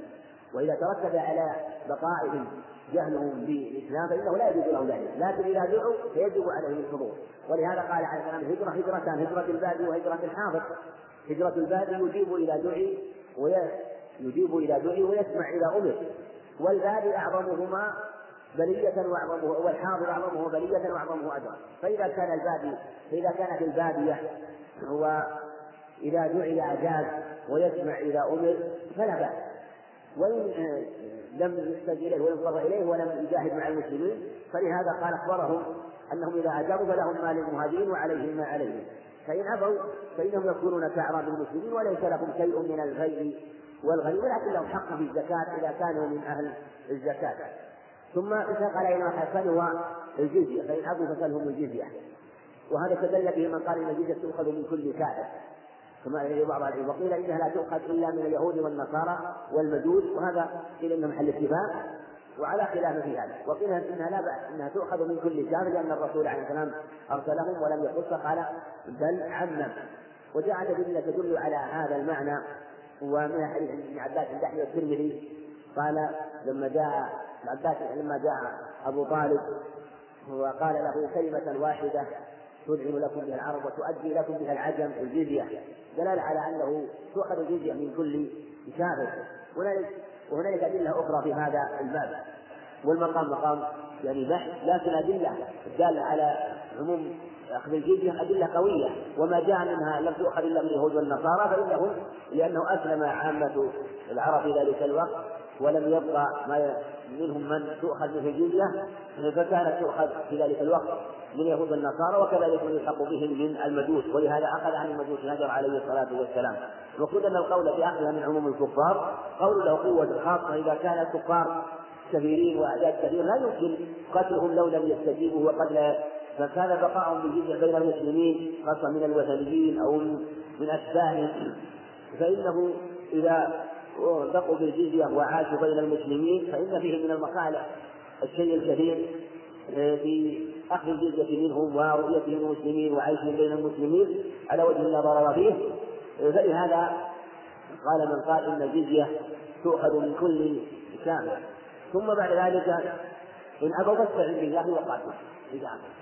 وإذا ترتب على بقائهم جهلهم بالإسلام فإنه لا يجوز لهم ذلك، لكن إذا دعوا فيجب عليهم الحضور. ولهذا قال عن الهجرة هجرتان، هجرة البادي وهجرة الحاضر. هجرة البادي يجيب إلى دعي ويسمع إلى أمر، والبادي أعظمهما بلية والحاضر أعظمه بلية وأعظمه أجرا. فإذا كانت البادية هو إذا دعي أجاب ويسمع إلى أمر فلا بأس، وإن لم يستجب إليه وينفر إليه ولم يجاهد مع المسلمين، فلهذا قال أخبرهم أنهم إذا أجابوا فلهم ما للمهاجرين وعليهم ما عليهم، فإن أبوا فإنهم يكونون كأعراب المسلمين وليس لهم شيء من الغي والغني، ولكن لهم حق في الزكاة إذا كانوا من أهل الزكاة. ثم اتفق علينا حسنوا الجزية، فإن أبوا فسلهم الجزية، وهذا تدل به من قال إن الجزية تؤخذ من كل كافر كما يرى بعض العلماء، وقيل إنها لا تؤخذ إلا من اليهود والنصارى والمجوس، وهذا قيل إنه محل اتفاق وعلى خلاف في هذا، وقيل إنها لا بأس إنها تؤخذ من كل كافر لأن الرسول عليه السلام أرسلهم ولم يخص قال بل عمم. وجعل الأدلة تدل على هذا المعنى، ومن حديث ابن عباس عند أحمد الترمذي قال لما جاء أبو طالب وقال له كلمة واحدة تدعم لكم بها العرب وتؤدي لكم بها العجم الجزية، دلال على أنه تؤخذ الجزية من كل كافر. وهنالك أدلة أخرى في هذا الباب، والمقام مقام يعني بحث، لكن أدلة دالة على عموم أخذ الجزية أدلة قوية، وما جاء منها لم تؤخذ إلا من اليهود والنصارى فإنهم لأنه أسلم عامة العرب في ذلك الوقت ولم يبقى منهم من تؤخذ منه الجزية، فكانت تؤخذ في ذلك الوقت من اليهود والنصارى وكذلك يلحق بهم من المجوس، ولهذا أخذ عن المجوس هاجر عليه الصلاة والسلام. وقد أن القول بأخذها من عموم الكفار قول له قوة خاصة، إذا كان الكفار كبيرين وأعداد كبير لا يمكن قتلهم لو لم يستجيبوا، فكان بقاءهم بالجزية بين المسلمين خاصة من الوثنيين أو من أشباههم، فإنه إذا بقوا بالجزية وعاشوا بين المسلمين فإن فيه من المصالح الشيء الكثير في أخذ الجزية منهم ورؤيتهم المسلمين وعيشهم بين المسلمين على وجه النظر فيه. فلهذا قال من قال إن الجزية تؤخذ من كل كافر. ثم بعد ذلك إن أبوا فاستعن بالله وقاتلوا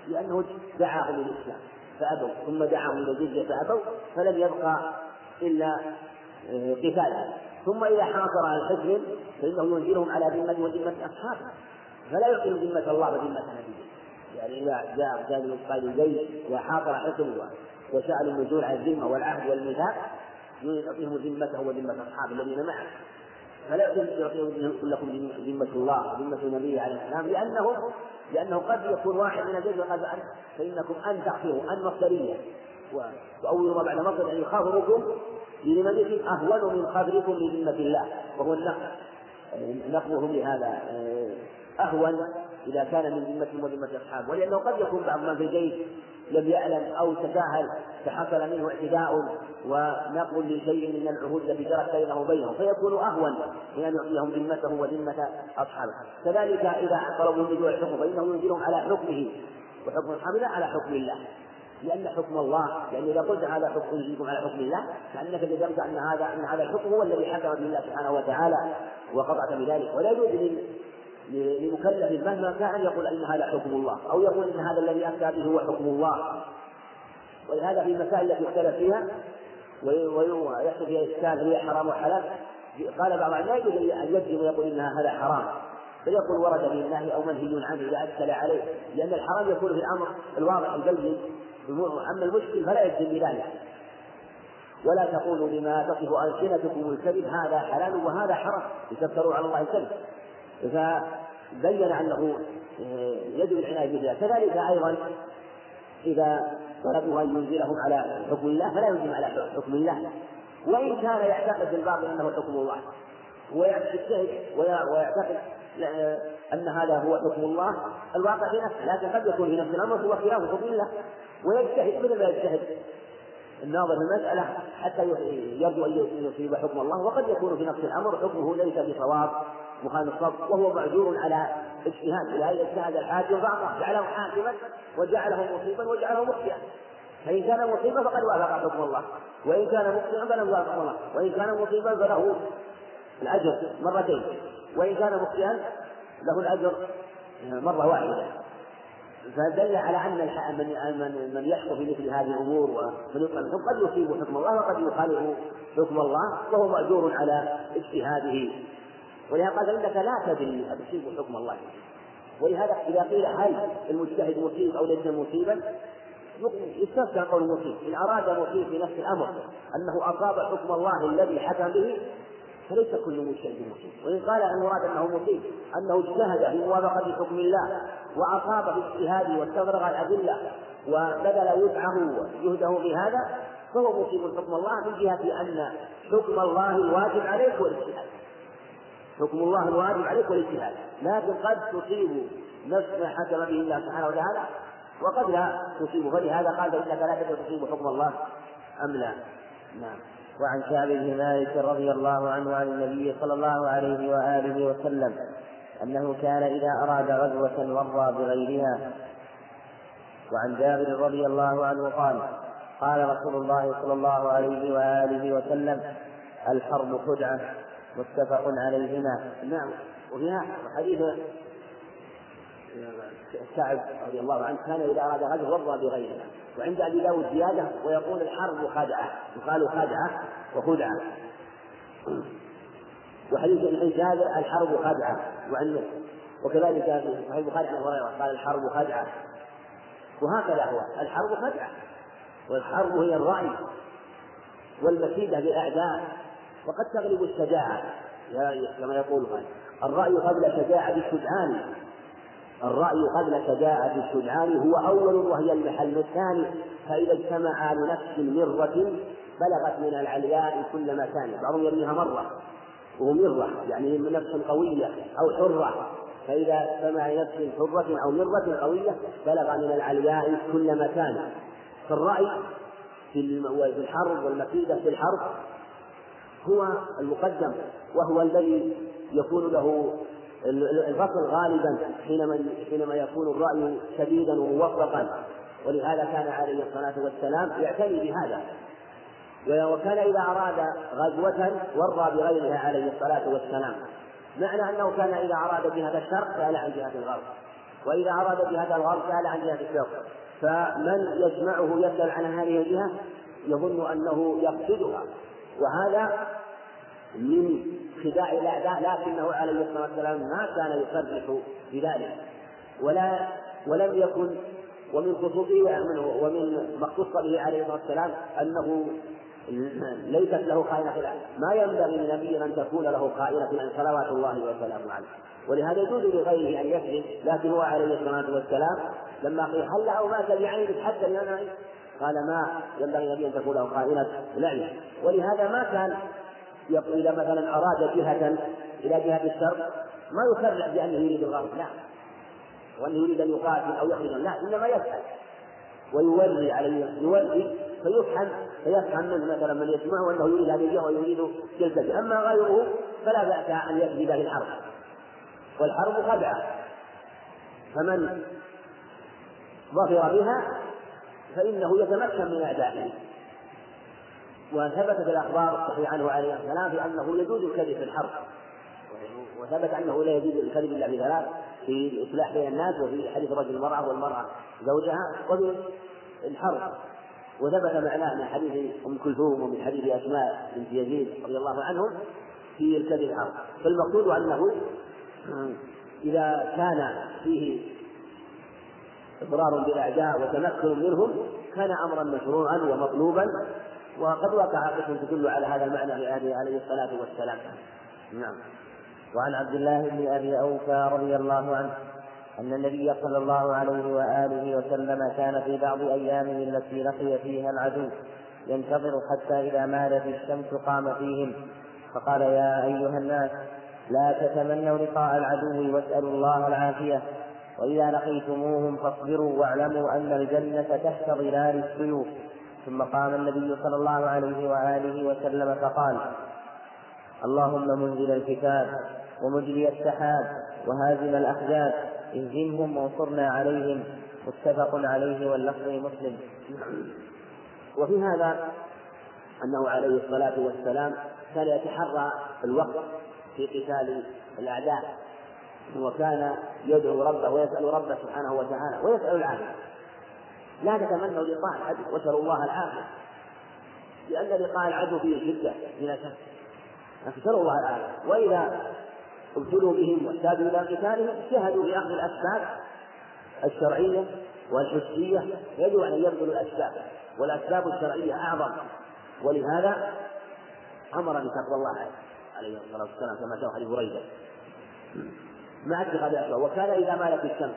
لأنه دعاهم للإسلام فأبوا، ثم دعاهم للجزية فأبوا، فلم يبقى إلا قتالهم. ثم إذا حاصر عن الحجر فإنه ينزلهم على ذمة وذمة أصحابه، فلا يعطي ذمة الله وذمة نبيه، يعني إذا جاء رجال قال الجيش وحاصر حكمه وسأل النزول على الذمة والعهد والميثاق يعطيهم ذمته وذمة أصحاب الذين معه، فلا يعطيهم لكم ذمة الله وذمة نبيه على الإسلام، لأنه قد يكون واحد من الجيش وقد فإنكم أن تخفروا أن مصدرية، وأول ما بعد مصدر أن يخافركم لنبيكم أهون من خافركم لذمة الله، وهو النقل نقلهم لهذا أهون إذا كان من ذمة وذمة أصحابه، ولأنه قد يكون بعض من في الجيش لم يعلم أو تساهل فحصل منه اعتداء ونقل لشيء من العهود الذي جرت بينه وبينهم، فيكون أهون من أن يعطيهم ذمته وذمة أصحابه. كذلك إذا طلبوا من جوع حكم فإنه ينزلهم على حكمه وحكم أصحابه لا على حكم الله، لأن حكم الله يعني إذا قلت هذا حكم يجيكم على حكم الله فإنك تجزمت أن هذا الحكم هو الذي حكم به الله سبحانه وتعالى وقطعت بذلك، ولا يجوز لمكلف مهما كان يقول ان هذا حكم الله او يقول ان هذا الذي افتى به هو حكم الله. ولهذا في مسائل التي اختلف فيها ويحصل فيها اشكال هي حرام وحلال قال بعض الناس أن يجزم ويقول إنها هذا حرام، فيقول ورد به النهي أو منهي عنه إذا أدخل عليه، لأن الحرام يكون في الأمر الواضح الجلي، أما المشكل فلا يجزم بذلك. ولا تقولوا بما تصف ألسنتكم الكذب هذا حلال وهذا حرام لتفتروا على الله الكذب، فبين أنه يجب العناية بذلك. كذلك أيضا إذا طلبوا أن ينزلهم على حكم الله فلا ينزلهم على حكم الله، وإن كان يعتقد الباطل أنه حكم الله ويعتقد أن هذا هو حكم الله الواقع في نفسه، لكن قد يكون في نفس الأمر هو خلاف حكم الله ويجتهد مثل ما يجتهد الناظر المسألة حتى يرجو أن يصيب حكم الله، وقد يكون في نفس الأمر حكمه ليس بصواب مخالف الصواب وهو معذور على اجتهاد، لأن اجتهاد الحاكم بعضه جعله حاكما وجعله مصيبا وجعله مخطئا، فإن كان مصيبا فقد وافق حكم الله، وإن كان مخطئا فلم يوافق حكم الله، وإن كان مصيبا فله الأجر مرتين، وإن كان مخطئا له الأجر مرة واحدة. فدل على أن من يحكم في مثل هذه الأمور ومن يطلع منهم قد يصيب حكم الله وقد يخالف حكم الله وهو مأجور على اجتهاده، ولهذا قال إنك لا تدري أتصيب حكم الله. ولهذا إذا قيل هل المجتهد مصيب أو ليس مصيبا يستثنى قول مصيب، إن أراد مصيب في نفس الأمر أنه أصاب حكم الله الذي حكم به فليس كل مجتهد مصيب، وإن قال المراد أنه مصيب أنه اجتهد في موافقة حكم الله وأصاب في اجتهاده واستفرغ الأدلة وبذل وسعه وجهده في هذا فهو مصيب حكم الله، من جهة أن حكم الله الواجب عليك والاجتهاد، حكم الله الواجب عليك والاجتهاد، لكن قد تصيب نفس ما حكم به الله سبحانه وتعالى وقد لا تصيب، فلهذا قال إنك لا تدري تصيب حكم الله أم لا. نعم. وعن كعب بن مالك رضي الله عنه عن النبي صلى الله عليه وآله وسلم أنه كان إذا أراد غزوة مرى بغيرها. وعن جابر رضي الله عنه قال قال رسول الله صلى الله عليه وآله وسلم الحرب خدعة متفق عليهما. نعم. وهنا حديث كعب رضي الله عنه كان إذا أراد غزوة مرى بغيرها، وعند أبي داود زيادة ويقول الحرب خدعة، يقال خدعة وخدعة، وحديث الحديث هذا الحرب خدعة. وكذلك صحيح خدعة أبو هريرة قال الحرب خدعة، وهكذا هو الحرب خدعة، والحرب هي الرأي والمكيدة بالأعداء، وقد تغلب الشجاعة كما يقول الرأي قبل شجاعة الشجعان، الرأي قبل شجاعة الشجعان هو أول وهي المحل الثاني، فإذا اجتمعا لنفس مرة بلغت من العلياء كل مكان. بعضهم يرميها مرة وهو مرة يعني من نفس قوية أو حرة، فإذا اجتمع لنفس حرة أو مرة قوية بلغ من العلياء كل مكان. فالرأي في الحرب والمكيدة في الحرب هو المقدم، وهو الذي يكون له الفصل غالبا حينما يكون الرأي شديدا وموفقا، ولهذا كان عليه الصلاة والسلام يعتني بهذا، وكان إذا أراد غزوة ورى بغيرها عليه الصلاة والسلام، معنى أنه كان إذا أراد جهة الشرق سأل عن جهة الغرب، وإذا أراد جهة الغرب سأل عن جهة الشرق، فمن يسمعه يسأل عن هذه الجهة يظن أنه يقصدها، وهذا من خداع الأعداء، لكنه عليه الصلاة والسلام ما كان يصرح بذلك ولم يكن، ومن خصوصه ومن ما اختص به عليه الصلاة والسلام أنه ليست له خائنة، ما ينبغي لنبي أن تكون له خائنة صلوات الله وسلامه عليه، ولهذا يجوز لغيره أن يكذب، لكن هو عليه الصلاة والسلام لما قيل هل أو مات بعينه حتى لأنه قال ما ينبغي لنبي أن تكون له خائنة لعنة، ولهذا ما كان يقول إذا مثلا أراد جهة إلى جهة الشرق ما يسرع بأنه يريد الغرب، لا، وأنه يريد أن يقاتل أو يخرج، لا، إنما يسأل ويوري عليه، يوري فيفهم منه مثلا من يسمعه أنه يريد هذه الجهة ويريد تلك الجهة، أما غيره فلا بأس أن يكذب في الحرب، والحرب خدعة، فمن ظفر بها فإنه يتمكن من أعدائه. وثبتت الأخبار الصحيحة عنه عليه السلام بأنه يجوز الكذب في الحرب، وثبت أنه لا يجوز الكذب إلا بثلاث، في الإصلاح بين الناس، وفي حديث رجل المرأة والمرأة زوجها، وفي الحرب. وثبت معناه من حديث أم كلثوم ومن حديث أسماء بن يزيد رضي الله عنهم في ركب الأرض. فالمقصود أنه إذا كان فيه إضرار بالأعداء وتمكن منهم كان أمرا مشروعا ومطلوبا، وقد وقع قصة تدل على هذا المعنى لأبيه عليه الصلاة والسلام. نعم. وعن عبد الله بن أبي أوفى رضي الله عنه أن النبي صلى الله عليه وآله وسلم كان في بعض أيامه التي لقي فيها العدو ينتظر حتى إذا مالت الشمس قام فيهم فقال: يا أيها الناس لا تتمنوا لقاء العدو واسألوا الله العافية، وإذا لقيتموهم فاصبروا واعلموا أن الجنة تحت ظلال السيوف. ثم قام النبي صلى الله عليه وآله وسلم فقال: اللهم منزل الكتاب ومجري السحاب وهازم الأحزاب اهزمهم وانصرنا عليهم. متفق عليه واللفظ مسلم. وفي هذا أنه عليه الصلاة والسلام كان يتحرى الوقت في قتال الأعداء، وكان يدعو ربه ويسأل ربه سبحانه وتعالى ويسأل العافية. لا تتمنوا لقاء العدو واسألوا الله العافية، لأن لقاء العدو فيه شدة بلا شك، فاسألوا الله العافية. وإذا ابتلوا بهم واحتاجوا إلى قتالهم اجتهدوا بأخذ الأسباب الشرعية والحسية. يجب أن يبذلوا الأسباب، والأسباب الشرعية أعظم، ولهذا أمر بتقوى الله عليه الصلاة والسلام كما جاء عن أبي هريرة مع اتخاذ أسباب. وكان إذا مالت الشمس،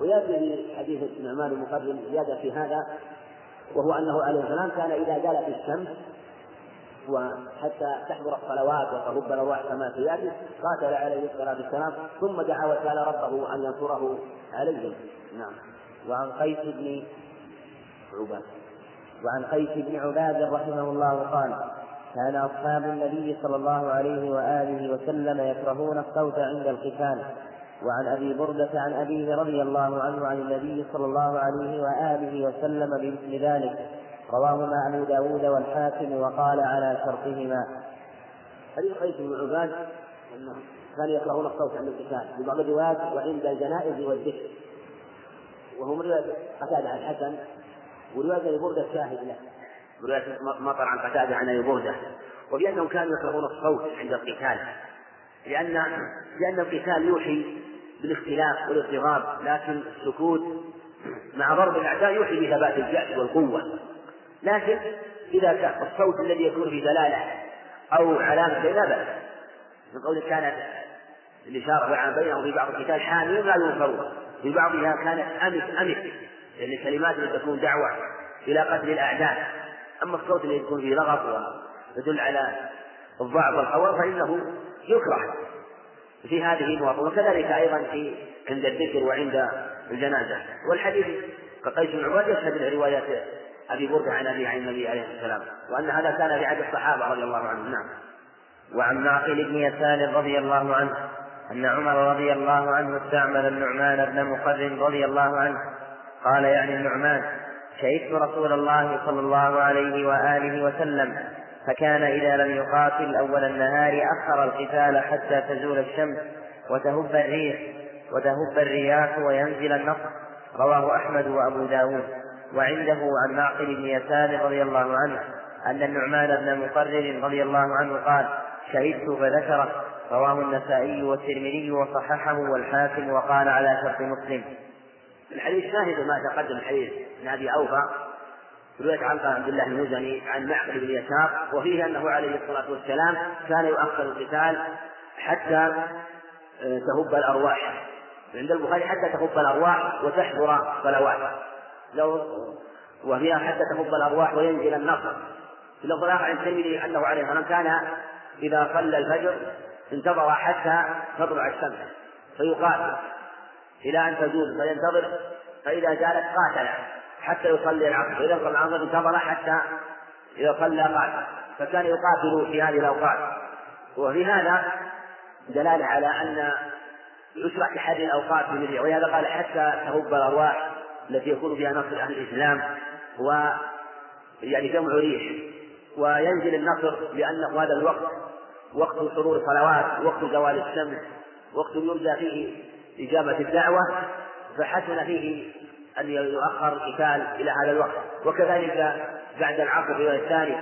ويأتي حديث النعمان المقدم زيادة في هذا، وهو أنه عليه السلام كان إذا جالت الشمس وحتى تحضر الصلوات وتغب الأرواح كما سيأتي قاتل عليه الصلاة والسلام، ثم دعا وسأل ربه أن ينصره عليهم. نعم. وعن قيس بن عبادة رحمه الله قال: كان أصحاب النبي صلى الله عليه وآله وسلم يكرهون الصوت عند القتال. وعن أبي بردة عن أبيه رضي الله عنه عن النبي صلى الله عليه وآله وسلم بمثل ذلك، رواهما أبو داود والحاكم وقال على شرطهما. حديث قيس بن عبادة كان يكرهون الصوت عند القتال ببعض الروايات وعند الجنائز والذكر، وهم رواية قتادة عن الحسن ورواية أبي بردة شاهد له، ورواية مطر عن قتادة عن أبي بردة. وبأنهم كانوا يكرهون الصوت عند القتال لأن القتال يوحي بالاختلاف والاضطراب، لكن السكوت مع ضرب الأعداء يوحي بثبات الجأش والقوة. لكن إذا كان الصوت الذي يكون في دلالة أو علامة بينبه من قول كانت الإشارة بينهم في بعض القتال حاميا قالوا انفروا، في بعضها كانت أمس لأن الكلمات التي تكون دعوة إلى قتل الأعداء. أما الصوت الذي يكون فيه لغط ويدل على الضعف والخوار فإنه يكره في هذه المواطن، وكذلك أيضا عند الذكر وعند الجنازة. والحديث كقيس بن عبادة يشهد الروايات أبي بردة عن أبي عن النبي عليه السلام، وأن هذا كان في عهد الصحابة رضي الله عنهم. نعم. وعن عاقل بن يسار رضي الله عنه أن عمر رضي الله عنه استعمل النعمان بن مقرن رضي الله عنه، قال يعني النعمان: شهدت رسول الله صلى الله عليه وآله وسلم، فكان إذا لم يقاتل أول النهار أخر القتال حتى تزول الشمس وتهب الرياح وينزل النصر. رواه أحمد وأبو داود. وعنده عن معقل بن يسار رضي الله عنه أن النعمان بن مقرر رضي الله عنه قال: شهدت فذكره. رواه النسائي والترمذي وصححه والحاكم وقال على شرط مسلم. الحديث شاهد ما تقدم، الحديث عن أبي أوفى رواية عن عبد الله المزني عن معقل بن يسار، وفيه أنه عليه الصلاة والسلام كان يؤخر القتال حتى تهب الأرواح، عند البخاري حتى تهب الأرواح وتحضر صلوات، وفيها حتى تهب الأرواح وينزل النصر. في اللفظ الآخر عن الترمذي أنه عليه الصلاة والسلام كان إذا صلى الفجر انتظر حتى تطلع الشمس فيقاتل إلى أن تزول فينتظر، فإذا زالت قاتل حتى يصلي العصر، فإذا صلى العصر انتظر حتى إذا صلى قاتل، فكان يقاتل في هذه الأوقات. وفي هذا دلالة على أن يشرع تحري الأوقات بالجميع، ولهذا قال حتى تهب الأرواح التي يكون فيها نصر أهل الإسلام ويعني جمع ريح، وينزل النصر لأن هذا الوقت وقت حضور الصلوات، وقت زوال الشمس، وقت يرجى فيه إجابة الدعوة، فحسن فيه أن يؤخر القتال إلى هذا الوقت. وكذلك بعد العصر والثاني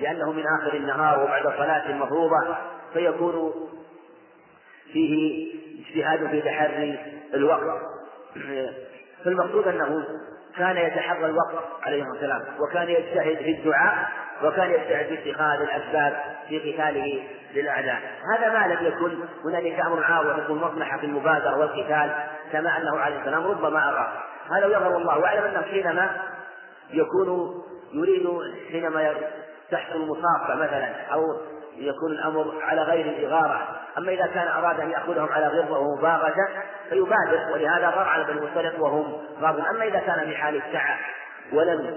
لأنه من آخر النهار وبعد صلاة المفروضة، فيكون فيه اجتهاد في تحري الوقت. فالمقصود أنه كان يتحرى الوقت عليه السلام، وكان يجتهد في الدعاء، وكان يجتهد في اتخاذ الأسباب في قتاله للأعداء. هذا ما لم يكن هنالك أمر عاوة تكون مصلحة في المبادرة والقتال كما أنه عليه السلام ربما أرى. هذا يظهر الله وأعلم أنه حينما يكون يريد، حينما تحصل مصافة مثلا أو يكون الأمر على غير الإغارة. أما إذا كان أراد أن يأخذهم على غرة ومباغتة فيبادر، ولهذا غار على بني المصطلق وهم غار. أما إذا كان في حال السعة ولم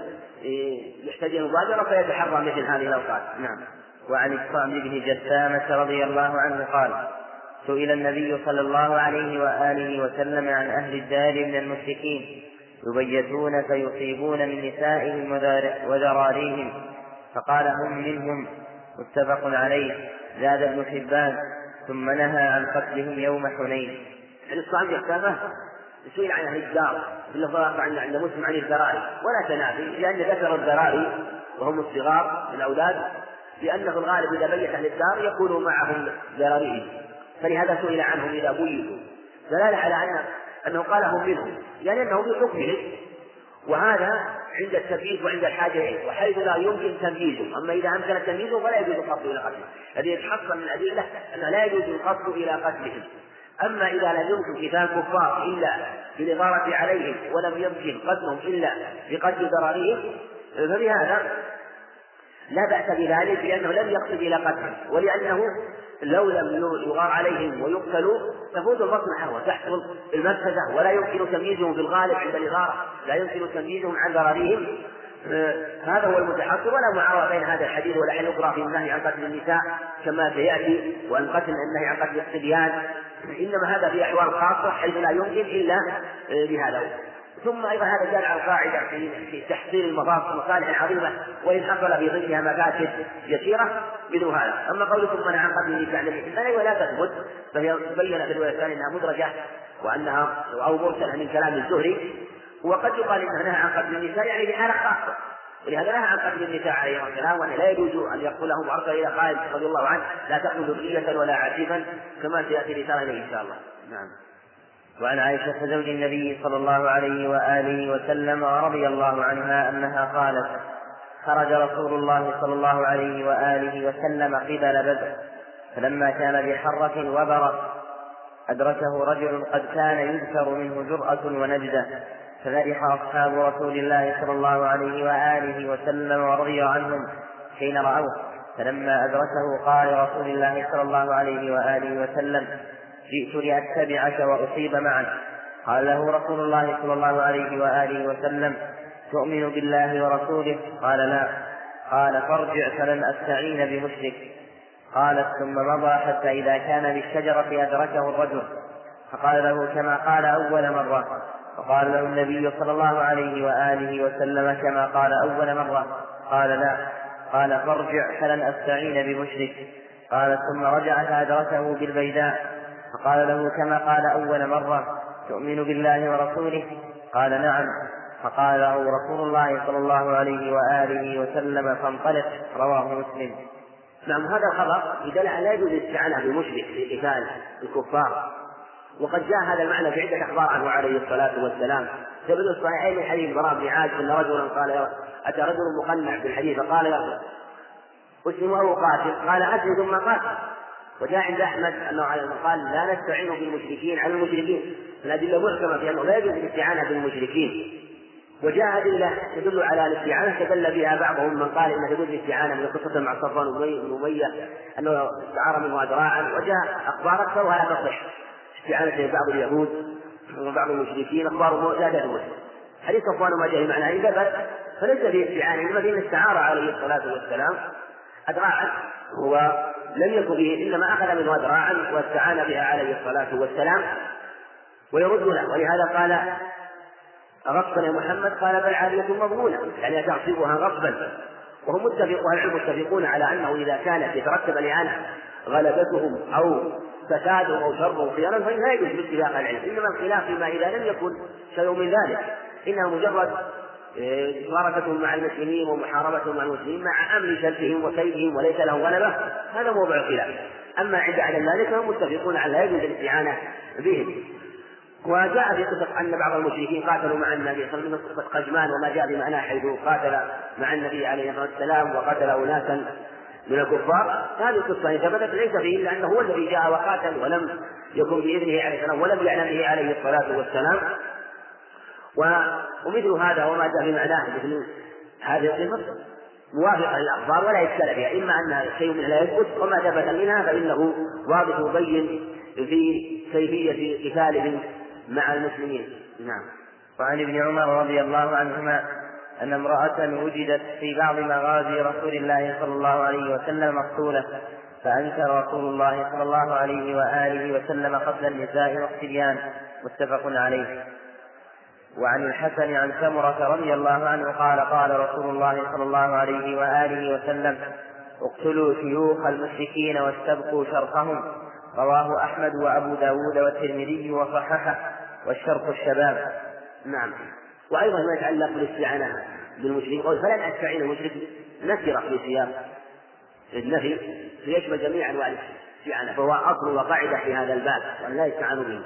يحتاج مبادرة فيتحرى مثل هذه الأوقات. نعم. وعن الصامد بن جثامة رضي الله عنه قال: سئل النبي صلى الله عليه وآله وسلم عن أهل الدار من المشركين يبيتون فيصيبون من نسائهم وذراريهم، فقال: هم منهم. متفق عليه. زاد ابن حبان: ثم نهى عن قتلهم يوم حنين. الصعب يختاره سئل عن أهل الدار باللفظ عن مسلم عن الذراري، ولا تنافي، لأن ذكر الذراري وهم الصغار الأولاد، لأنه الغالب إذا بيت أهل الدار يكون معهم ذراريهم، فلهذا سئل عنهم إذا بيتوا، دلالة على أنه قالهم منهم، يعني أنه بحكمهم، وهذا عند التمييز وعند الحاجة إليه، وحيث لا يمكن تمييزه. أما إذا أمكن تمييزه فلا يجوز القصد إلى قتله، الذي يتحصل من الأدلة أنه لا يجوز القصد إلى قتلهم. أما إذا لم يمكن قتال الكفار إلا بالإغارة عليهم، ولم يمكن قتلهم إلا بقتل ذراريهم، فبهذا لا بأس بذلك، لأنه لم يقصد إلى قتلهم، ولأنه لو لم يغار عليهم ويقتلوا تفوت المصلحة وتحصل المفسدة، ولا يمكن تمييزهم بالغالب عند الإغارة، لا يمكن تمييزهم عن ذراريهم. هذا هو المتحصل، ولا معارضة بين هذا الحديث ولا حين أخرى في النهي عن قتل النساء كما سيأتي، وأن قتل النهي عن قتل الصبيان، إنما هذا في أحوال خاصة حيث لا يمكن إلا بهذا. ثم أيضا هذا دال على القاعدة في تحصيل المصالح العظيمة وإن حصل في ظلها مفاسد يسيرة بدون هذا. أما قولكم منع عن قتل النساء للإحسان ولا تثبت، فهي بينت في الولايات أنها مدرجة وأنها أو مرسلة من كلام الزهري، وقد يقال إنها نهى عن قتل النساء يعني بحالة خاصة، ولهذا نهى عن قتل النساء عليه السلام، وأن لا يجوز أن يقتلهم. أرسل إلى قائد رضي الله عنه: لا تقتل ذرية ولا عفيفا، كما سيأتي رسالة إليه إن شاء الله. نعم. وعن عائشة زوج النبي صلى الله عليه وآله وسلم رضي الله عنها أنها قالت: خرج رسول الله صلى الله عليه وآله وسلم قبل بدر، فلما كان بحرة وبرق أدركه رجل قد كان يذكر منه جرأة ونجدة، ففرح أصحاب رسول الله صلى الله عليه وآله وسلم ورضي عنهم حين رأوه. فلما أدركه قال رسول الله صلى الله عليه وآله وسلم: جئت لأتبعك وأصيب معك. قال له رسول الله صلى الله عليه وآله وسلم: تؤمن بالله ورسوله؟ قال: لا. قال: فارجع فلن أستعين بمشرك. قالت: ثم مضى حتى إذا كان بالشجرة أدركه الرجل، فقال له كما قال أول مرة، فقال له النبي صلى الله عليه وآله وسلم: كما قال أول مرة؟ قال: لا. قال: فارجع فلن أستعين بمشرك. قال: ثم رجع فأدركه بالبيداء، فقال له كما قال أول مرة: تؤمن بالله ورسوله؟ قال: نعم. فقال له رسول الله صلى الله عليه وآله وسلم: فانطلق. رواه مسلم. نعم. هذا الخبر يدل على لا يجوز الاستعانة بمشرك في قتال الكفار، وقد جاء هذا المعنى في عدة أخبار عنه عليه الصلاة والسلام. في الصحيحين من حديث براء بن عازب أن رجلا قال: أتى رجل مقنع بالحديث فقال: يا أسلم أو قاتل؟ قال: أسلم ثم قاتل. وجاء عند أحمد أنه على المقال لا نستعين بالمشركين على المشركين، الأدلة محكمة في أنه لا يجوز الاستعانة بالمشركين، وجاء أدلة تدل على الاستعانة تدل بها بعضهم من قال إن تجوز الاستعانة من قصة مع صفوان بن أمية أنه استعار منه ذراعا، وجاء أخبار أكثر ولا تصح استعانة بعض اليهود وبعض المشركين، أخبار لا تدل. حديث صفوان ما جاء معنا إذا بل فليس به استعانة، إنما فيه الاستعارة عليه الصلاة والسلام أذراعا، هو لم يكن به، إنما أخذ منه أذراعا واستعان بها عليه الصلاة والسلام ويرد له. ولهذا قال: غصبا يا محمد؟ قال: بل عارية مضمونة، يعني تعصيبها غصبا. وهم متفقون على أنه إذا كانت يترتب لعنة غلبتهم أو فسادهم أو شرهم خيارا فإن لا يجوز باتفاق العلم، إنما الخلاف فيما إذا لم يكن شيء من ذلك، إنه مجرد ورثتهم مع المسلمين ومحاربتهم مع المسلمين مع امر سلبهم وكيدهم وليس له غلبه، هذا موضع الخلاف. اما عند اهل ذلك فهم متفقون على لا يجوز الاستعانه بهم. وجاء في قصة أن بعض المشركين قاتلوا مع النبي صلى الله عليه وسلم قصة قجمان، وما جاء بمعنى حيث قاتل مع النبي عليه الصلاة والسلام وقتل أناسا من الكفار. هذه القصة إن ثبتت ليس فيه إلا أنه هو الذي جاء وقاتل ولم يكن بإذنه عليه السلام ولم يعلم به عليه الصلاة والسلام. ومثل هذا وما جاء بمعناه مثل هذه القصة موافقة للأخبار ولا يشكل فيها، إما أنها شيء لا يثبت، وما ثبت منها فإنه واضح وبين في كيفية قتالهم مع المسلمين. نعم. وعن ابن عمر رضي الله عنهما أن امرأة وجدت في بعض مغازي رسول الله صلى الله عليه وسلم مقتولة، فأنكر رسول الله صلى الله عليه وآله وسلم قتل النساء والصبيان، متفق عليه. وعن الحسن عن سمرة رضي الله عنه قال قال رسول الله صلى الله عليه وآله وسلم: اقتلوا شيوخ المشركين واستبقوا شرقهم. رواه أحمد وأبو داود والترمذي وصححه والشرط الشباب. نعم. وأيضا ما يتعلق بالاستعانة بالمشرك، فلن أستعين المشرك نكرة في سياق النفي فيشمل جميع أنواع الاستعانة، فهو أصل وقاعدة في هذا الباب وأن لا يستعانوا به.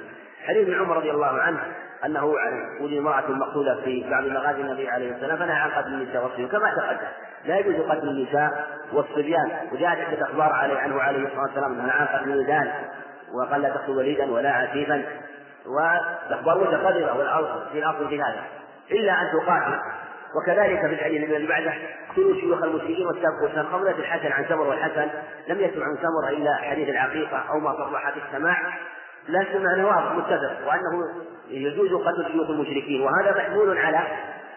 حديث ابن عمر رضي الله عنه أنه ولي امرأة مقتولة في بعض مغازي النبي عليه السلام فنهى عن قتل النساء والصبيان كما تقدم، لا يجوز قتل النساء والصبيان. وجاءت عدة أخبار عنه عليه الصلاة والسلام أنه نهى عن قتل الولدان وقال لا تقتل وليدا ولا عتيقا، والأخبار متقدمة والأرض في الأصل في هذا إلا أن تقاتل. وكذلك في الحديث الذي بعده: اقتلوا شيوخ المسلمين واستبقوا شرقهم. في الحسن عن سمر، والحسن لم يسمع عن سمر إلا حديث العقيقة أو ما صرح بالسماع، لكن معناه واضح متفق وأنه يجوز قتل شيوخ المشركين، وهذا محمول على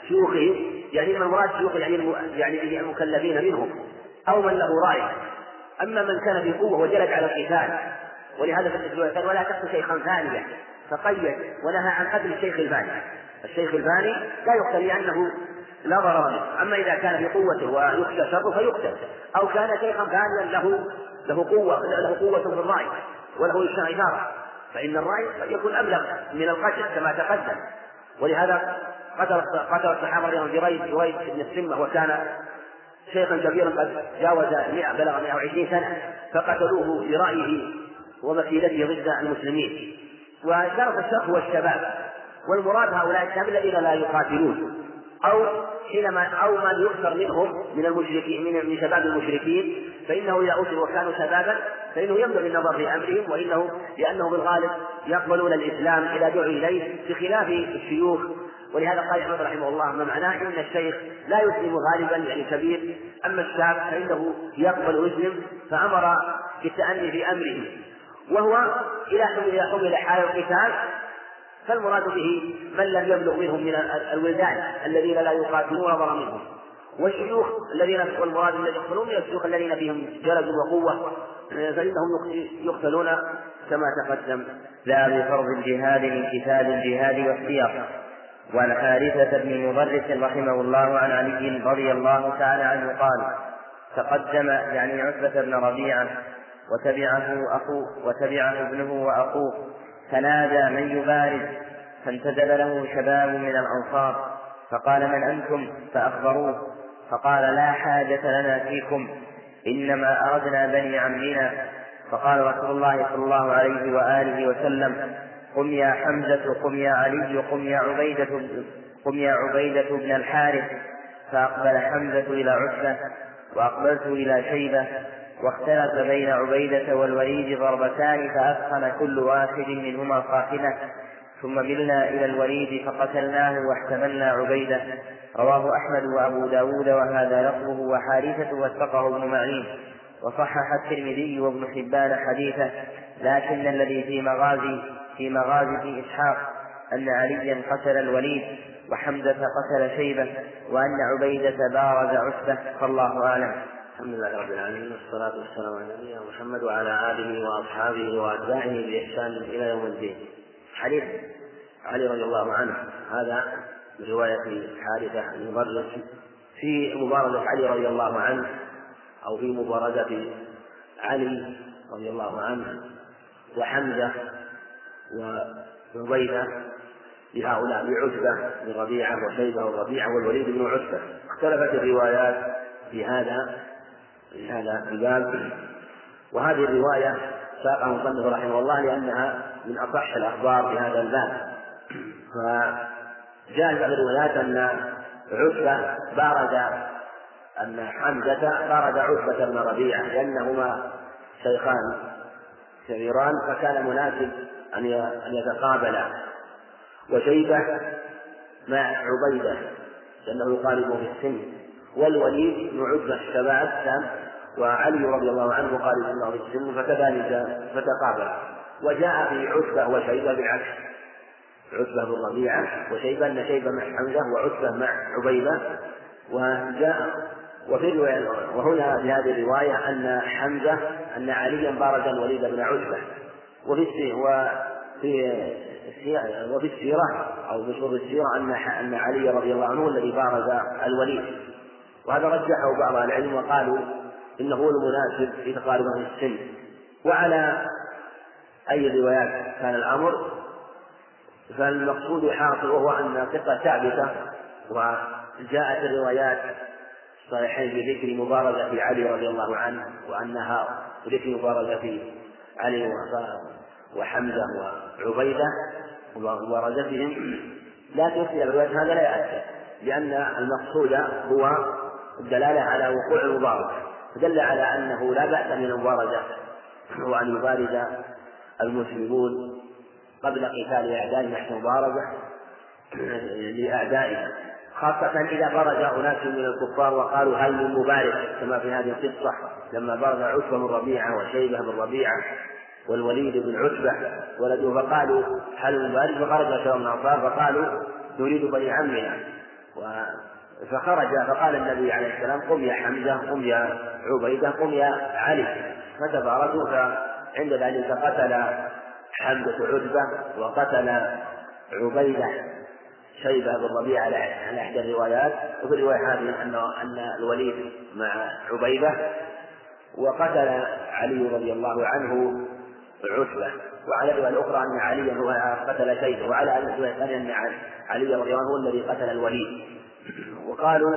شيوخهم، يعني من مراد شيوخ يعني المكلفين منهم أو من له رأي. أما من كان في قوة وجلد على القتال، ولهذا قال ولا تقتل شيخا ثانيا، فقيد ونهى عن قتل الشيخ الباني. الشيخ الباني لا يقتل لأنه لا ضرر منه، أما إذا كان بقوته ويخشى شره فيقتل، أو كان شيخا ثانيا له قوة في الرأي وله إشارة، فإن الرأي قد يكون أبلغ من القتل كما تقدم. ولهذا قتل الصحابة جرير بن السمة، وكان شيخا كبيرا قد جاوز 120 سنة، فقتلوه برأيه ومكيدته ضد المسلمين. وشرط الشرق والشباب، والمراد هؤلاء الشباب الذين لا يقاتلون أو ما يكثر منهم من المشركين من شباب المشركين، فإنه إذا أسروا وكانوا شبابا فإنه ينبغي النظر في أمرهم، لأنه بالغالب يقبلون الإسلام إذا دعوا إليه بخلاف الشيوخ. ولهذا قال أحمد رحمه الله: ما معناه إن الشيخ لا يسلم غالبا، يعني كبير، أما الشاب فإنه يقبل ويسلم، فأمر بالتأني في أمره. وهو إذا حمل حال القتال فالمراد به من لم يبلغ منهم من الولدان الذين لا يقاتلون ضرر منهم، والشيوخ الذين والمراد الذين يقتلون من الشيوخ الذين فيهم جلد وقوة، فإنهم يقتلون كما تقدم. لا بفرض الجهاد من كتاب الجهاد والسياق. وعن حارثة بن مضرس رحمه الله عن علي رضي الله تعالى عنه قال: تقدم يعني عتبة بن ربيعة وتبعه ابنه وأخوه، فنادى من يبارز، فانتدب له شباب من الأنصار فقال: من أنتم؟ فأخبروه، فقال: لا حاجة لنا فيكم، إنما أردنا بني عمنا. فقال رسول الله صلى الله عليه وآله وسلم: قم يا حمزة، قم يا علي، قم يا عبيدة بن الحارث. فأقبل حمزة إلى عتبة، وأقبلت إلى شيبة، واختلف بين عبيدة والوليد ضربتان، فأثخن كل واحد منهما صاحبه، ثم ملنا إلى الوليد فقتلناه واحتملنا عبيدة. رواه أحمد وأبو داود، وهذا لفظه. وحارثة وثقه ابن معين، وصحح الترمذي وابن حبان حديثه، لكن الذي في مغازي إسحاق أن عليا قتل الوليد، وحمزة قتل شيبة، وأن عبيدة بارز عتبة، فالله أعلم. الحمد لله رب العالمين، والصلاة والسلام على نبينا محمد وعلى آله وأصحابه وأتباعه بإحسان إلى يوم الدين. حديث علي رضي الله عنه هذا من رواية حارثة المضرس. في مبارزة علي رضي الله عنه أو في مبارزة علي رضي الله عنه وحمزة وعبيدة لهؤلاء لعتبة لربيعة وشيبة وربيعة والوليد بن عتبة. اختلفت الروايات في هذا الباب، وهذه الرواية ساقها المصنف رحمه الله لأنها من أصح الأخبار في هذا الباب. فجاء بعض الرواية أن عتبة بارد، أن حمزة بارد عتبة بن ربيعة لأنهما شيخان كبيران فكان مناسب أن يتقابلا، وشيبة مع عبيدة لأنه قارب في السن، والوليد بن عتبة الشباب التام، وعلي رضي الله عنه قارب الله في السن فكذلك فتقابلا. وجاء في عتبة وشيبة بالعكس، عتبة بن ربيعة وشيبة، أن شيبة مع حمزة وعتبة مع عبيدة. وجاء وهنا في هذه الرواية أن حمزة أن عليا بارد الوليد بن عتبة. وفي السيرة أو مشهور السيرة أن علي رضي الله عنه الذي بارد الوليد، وهذا رجحه بعض العلم وقالوا إنه هو المناسب في تقاربه السن. وعلى أي روايات كان الأمر فالمقصود حاصل، وهو أن ثقة ثابتة. وجاءت الروايات الصحيحين بذكر مبارزة علي رضي الله عنه وأنها بذكر مبارزة علي وحمزة وعبيدة ومبارزتهم، لكن في الروايات هذا لا يأتي لأن المقصود هو الدلالة على وقوع المبارزة، فدل على أنه لا بأس من المبارزة وأن يبارز المسلمون قبل قتال أعدائهم نحن مبارزة لأعدائهم، خاصة إذا برز أناس من الكفار وقالوا هل من مبارك، كما في هذه القصة لما برز عتبة بن ربيعة وشيبة بن ربيعة والوليد بن عتبة ولده، فقالوا هل من مبارك، فخرج شر الأنصار فقالوا نريد بني عمنا، فخرج فقال النبي عليه السلام قم يا حمزة قم يا عبيدة قم يا علي، فتبارزوا، فعند ذلك قتل حمزة عتبة وقتل عبيدة شيبة بن ربيعة على إحدى الروايات، وفي الرواية هذه أن الوليد مع عبيدة، وقتل علي رضي الله عنه عتبة. وعلى الرواية الأخرى أن علي هو قتل شيبة، وعلى الرواية الثانية أن علي رضي الله عنه هو الذي قتل الوليد. وقالوا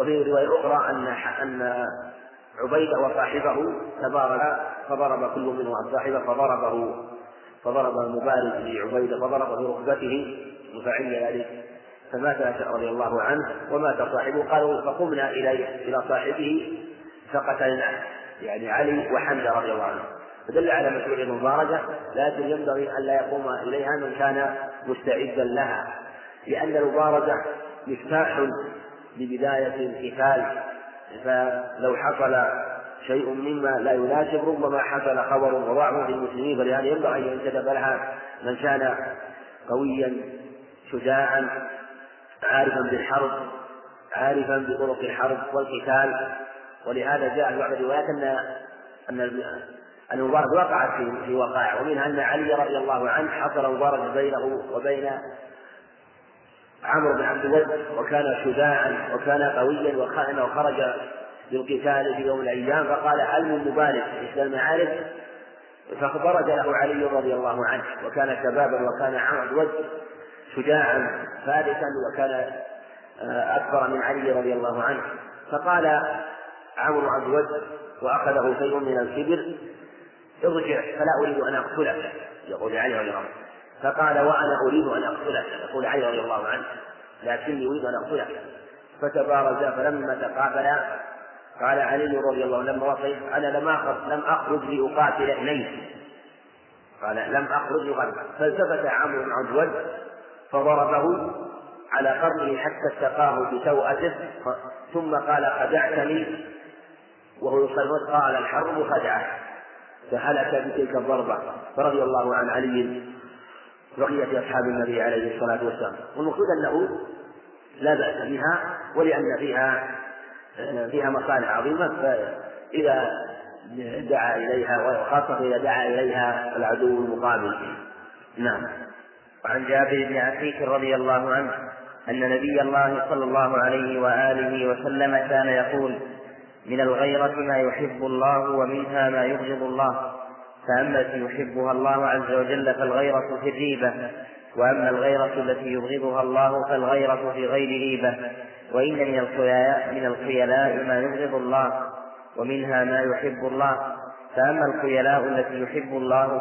وفي رواية أخرى أن عبيدة وصاحبه فضرب كل منهم صاحبه فضرب المبارز لعبيدة فضرب في ركبته فعل ذلك فمات رضي الله عنه ومات صاحبه. قالوا فقمنا إلى صاحبه فقتلناه، يعني علي وحمزة رضي الله عنه، فدل على مشروع المبارزة، لكن ينبغي أن لا يقوم إليها من كان مستعدا لها، لأن المبارزة مفتاح لبداية القتال، فلو حصل شيء مما لا يناسب ربما حصل خبر وضعه للمسلمين، فلهذا ينبغي أن ينتدب لها من كان قويا شجاعا عارفا بالحرب عارفا بطرق الحرب والقتال. ولهذا جاء بعض الروايات أن المبارزة وقعت في وقائع، ومنها أن علي رضي الله عنه حصل مبارزة بينه وبين عمرو بن عبد الوهاب، وكان شجاعا وكان قويا وخائنا، وخرج للقتال في يوم الأيام فقال هل من مبارك إحدى المعارك، فخبرج له علي رضي الله عنه، وكان شبابا وكان عمرو وجه شجاعا فارسا وكان أكبر من علي رضي الله عنه، فقال عمرو عز وجه وأخذه شيء من الكبر ارجع فلا أريد أن أقتلك، يقول علي رضي الله عنه، فقال وأنا أريد أن أقتلك، يقول علي رضي الله عنه لكني أريد أن أقتلك، فتبارزا. فلما تقابلا قال علي رضي الله عنه لما وصيت أنا لم أخرج لأقاتل إليه، قال لم أخرج لأقاتل، فالتفت عمرو بن عبد الوهاب فضربه على قرنه حتى استقاه بتوأته، ثم قال خدعتني وهو يصرخ قال الحرب خدعه، فهلك بتلك الضربة. فرضي الله عن علي بقية أصحاب النبي عليه الصلاة والسلام. والمقصود أنه لا بأس بها، ولأن فيها مصالح عظيمة، فإذا دعا إليها وخاصة إذا دعا إليها العدو المقابل. نعم. وعن جابر بن عتيك رضي الله عنه أن نبي الله صلى الله عليه وآله وسلم كان يقول من الغيرة ما يحب الله ومنها ما يغضب الله، فأما التي يحبها الله عز وجل فالغيرة في الريبة، وأما الغيرة التي يبغضها الله فالغيرة في غير ريبة، وإن من الخيلاء ما يبغض الله ومنها ما يحب الله. فأما الخيلاء التي يحب الله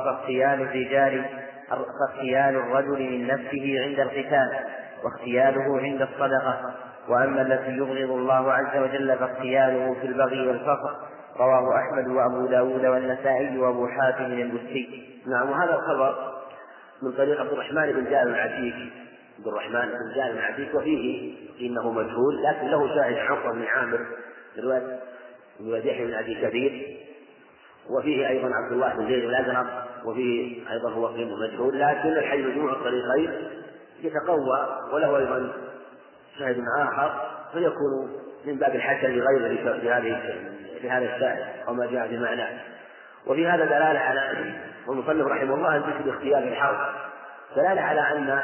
فاختيال الرجل من نفسه عند القتال واختياله عند الصدقة، وأما التي يبغض الله عز وجل فاختياله في البغي والفقر. رواه أحمد وأبو داود والنسائي وأبو حاتم البستي. نعم، وهذا الخبر من طريق عبد الرحمن بن جابر العتيك، وفيه إنه مجهول، لكن له شاهد عقبة بن عامر الوادحي بن أبي كبير، وفيه أيضا عبد الله بن زيد الأزرق، وفيه أيضا هو غير مجهول، لكن الحي مجموع الطريقين يتقوى وله أيضا شاهد آخر، فيكون من باب الحسن لغيره في هذا الشاهد وما جاء بمعناه. وفي هذا دلالة على والمصنف رحمه الله أن ذكر اختيار الحرب دلالة على أن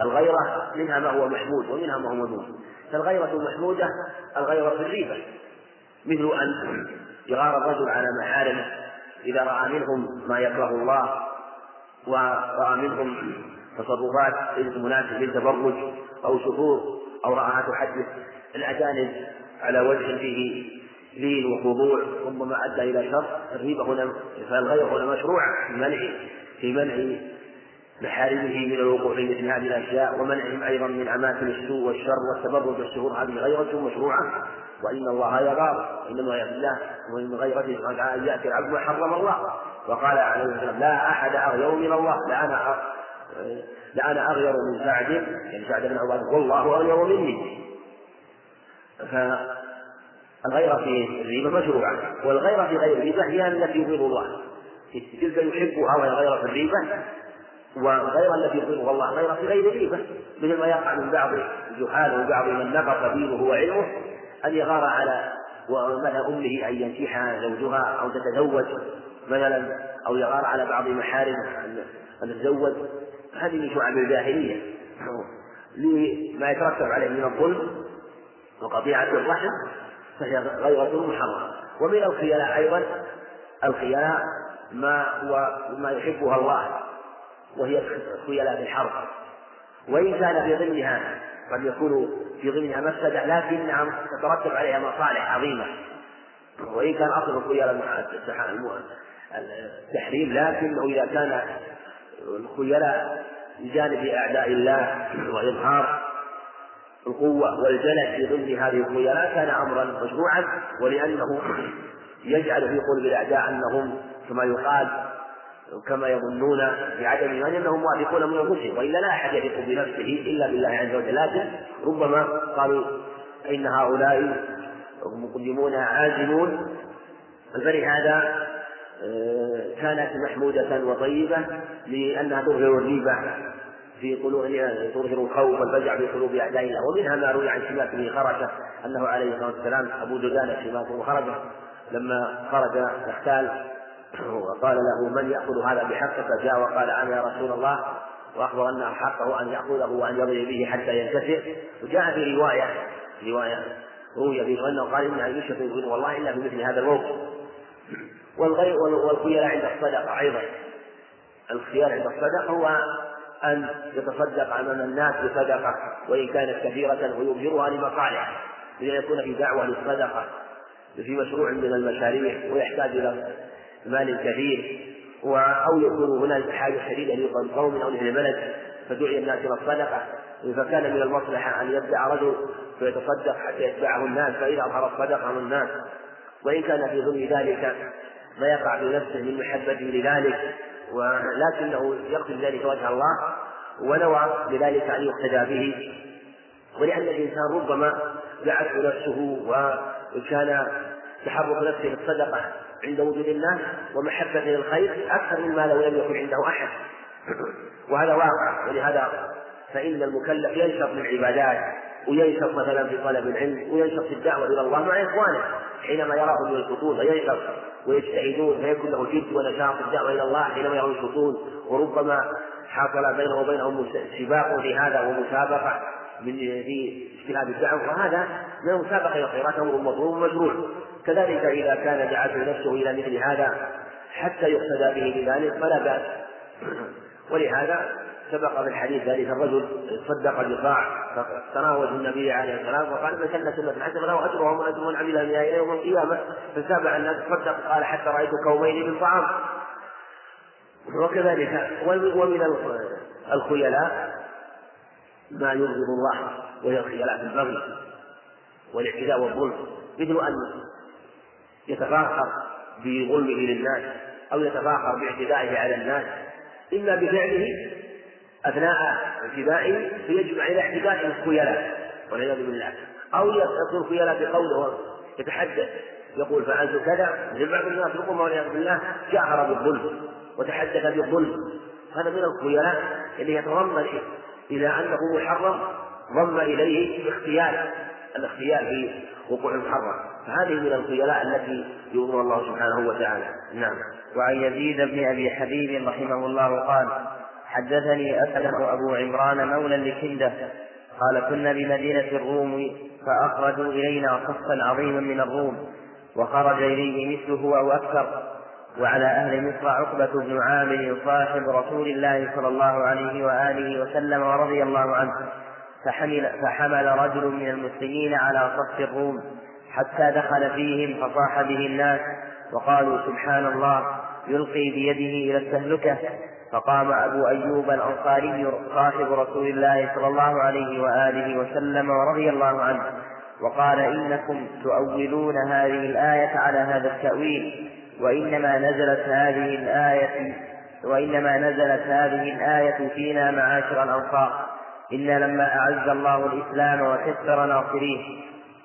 الغيرة منها ما هو محمود ومنها ما هو مذموم. فالغيرة المحمودة الغيرة في الريبة، مثل أن يغار الرجل على محارمه إذا رأى منهم ما يكره الله ورأى منهم تصرفات ليست مناسبة للتبرج أو شهور، أو رأى تحدث الأجانب على وجه فيه لين وخضوع ربما أدى إلى شر. الريبة هنا فالغير هنا مشروع في منع محارمه من الوقوع في مثل هذه الأشياء، ومنعهم أيضا من أماكن السوء والشر والتبرج والشهور. هذه غيرة مشروعة، وإن الله يغار إنما يغضب الله ومن غيرته قد يأتي العبد وحرم الله. وقال عليه السلام: لا أحد أغير من الله، لا أنا أغير من سعد، يعني سعد بن عبادة، والله أغير مني. الغيرة في الريبة مشروعة، والغيرة في غير الريبة هي التي يبغض الله، تلك يحبها وهي غيرة في الريبة، والغيرة التي يبغضها الله غيرة في غير الريبة، مثل ما يقع من بعض الجهال وبعض من نقص دينه وعلمه أن يغار على ومنع أمه أن ينكحها زوجها أو تتزوج مثلا، أو يغار على بعض محارمه أن تتزوج. هذه من شعب الجاهلية لما يترتب عليه من الظلم وقطيعة الرحم، فهي غيرة محرمة. ومن الخيلاء أيضا الخيلاء ما يحبها الله، وهي خيلاء في الحرب، وإن كان في ضمنها قد يكون في ضمنها مفسدة، لكنها تترتب عليها مصالح عظيمة، وإن كان أصل الخيلاء التحريم، لكنه إذا كان الخيلاء بجانب أعداء الله وإظهار القوة والجلد في ضمن هذه الخيلاء كان أمرا مشروعا، ولأنه يجعل في قلب الأعداء أنهم كما يقال كما يظنون بعدم إيمان أنهم واثقون من الرسل، وإلا لا أحد يثق بنفسه إلا بالله عز وجل. لكن ربما قالوا إن هؤلاء مقدمون عازمون، فلهذا كانت محمودة وطيبة لأنها تظهر الريبة في قلوبها، تظهر الخوف والفزع في قلوب أعداء الله. ومنها ما روي عن شماس بن خرجة أنه عليه الصلاة والسلام أبو دجانة شماس بن خرجة لما خرج احتال وقال له: من يأخذ هذا بحقه؟ فجاء وقال: أنا يا رسول الله، وأخبر أنه حقه أن يأخذه وأن يضرب به حتى ينكسر. وجاء في رواية روي به أنه قال: إنها يشفي والله إلا بمثل هذا الموقف. والخيار عند الصدقة أيضا، الخيار عند الصدقة هو أن يتصدق أمام الناس بصدقة وإن كانت كثيرة ويظهرها لمصالح، ليكون في دعوة للصدقة في مشروع من المشاريع ويحتاج إلى مال كثير، أو يكون هناك حاجة شديدة لقوم أو لبلد فدعي الناس إلى الصدقة. فكان من المصلحة أن يبدع رجل فيتصدق حتى يتبعه الناس، فإذا أظهر الصدقة من الناس وإن كان في ضمن ذلك ما يقع بنفسه من محبته لذلك، ولكنه يقصد ذلك وجه الله ونوى بذلك أن يقتدى به. ولأن الإنسان ربما دعته نفسه وكان تحرك نفسه للصدقة عند وجود الناس ومحبة للخير أكثر مما لو لم يكن عنده أحد، وهذا واقع. ولهذا فإن المكلف ينشط من العبادات، وينشط مثلا في طلب العلم، وينشط في الدعوة إلى الله مع إخوانه حينما يراهم من الخطوط، فينشط ويجتهدون، فيكون له جد ونشاط في الدعوة إلى الله حينما يراهم الخطوط. وربما حصل بينه وبينهم سباق في هذا ومسابقة في اجتهاد الدعوة، وهذا من المسابقة إلى الخيرات أمر مطلوب مشروع. كذلك إذا كان دعته نفسه إلى مثل هذا حتى يقتدى به بذلك فلا بأس. ولهذا سبق بالحديث ذلك الرجل صدق بقاع فتناوله النبي عليه السلام وقال من سن سنة حسنة فله أجرها ومن أجر من عمل بها إلى يوم القيامة، فسابع الناس صدق قال حتى رأيت كومين من طعام. وكذلك ومن الخيلاء ما يغضب الله وهي الخيلاء في البغي والاعتداء والظلم، مثل أن يتفاخر بظلمه للناس أو يتفاخر باعتدائه على الناس إما بفعله أثناء اعتدائه فيجمع إلى اعتداء الخيلاء والعياذ بالله، أو يكون خيلاء بقوله يتحدث يقول فعلت كذا، بعض الناس ربما والعياذ بالله جاهر بالظلم وتحدث بالظلم، هذا من الخيلاء اللي يتضمن إلى أنه محرم ضم إليه الاختيار في وقوع المحرم، فهذه من الخيلاء التي يؤمر الله سبحانه وتعالى. نعم. وعن يزيد بن أبي حبيب رحمه الله قال حدثني أسلم أبو عمران مولى لكندة قال كنا بمدينة الروم فأخرجوا إلينا صفا عظيما من الروم وخرج إليه مثله أو أكثر، وعلى أهل مصر عقبة بن عامر صاحب رسول الله صلى الله عليه وآله وسلم ورضي الله عنه، فحمل رجل من المسلمين على صف الروم حتى دخل فيهم فصاح به الناس وقالوا سبحان الله يلقي بيده إلى التهلكة، فقام أبو أيوب الأنصاري صاحب رسول الله صلى الله عليه وآله وسلم ورضي الله عنه وقال إنكم تؤولون هذه الآية على هذا التأويل، وإنما نزلت هذه الآية فينا معاشر الأنصار، إنا لما أعز الله الإسلام وكثر ناصريه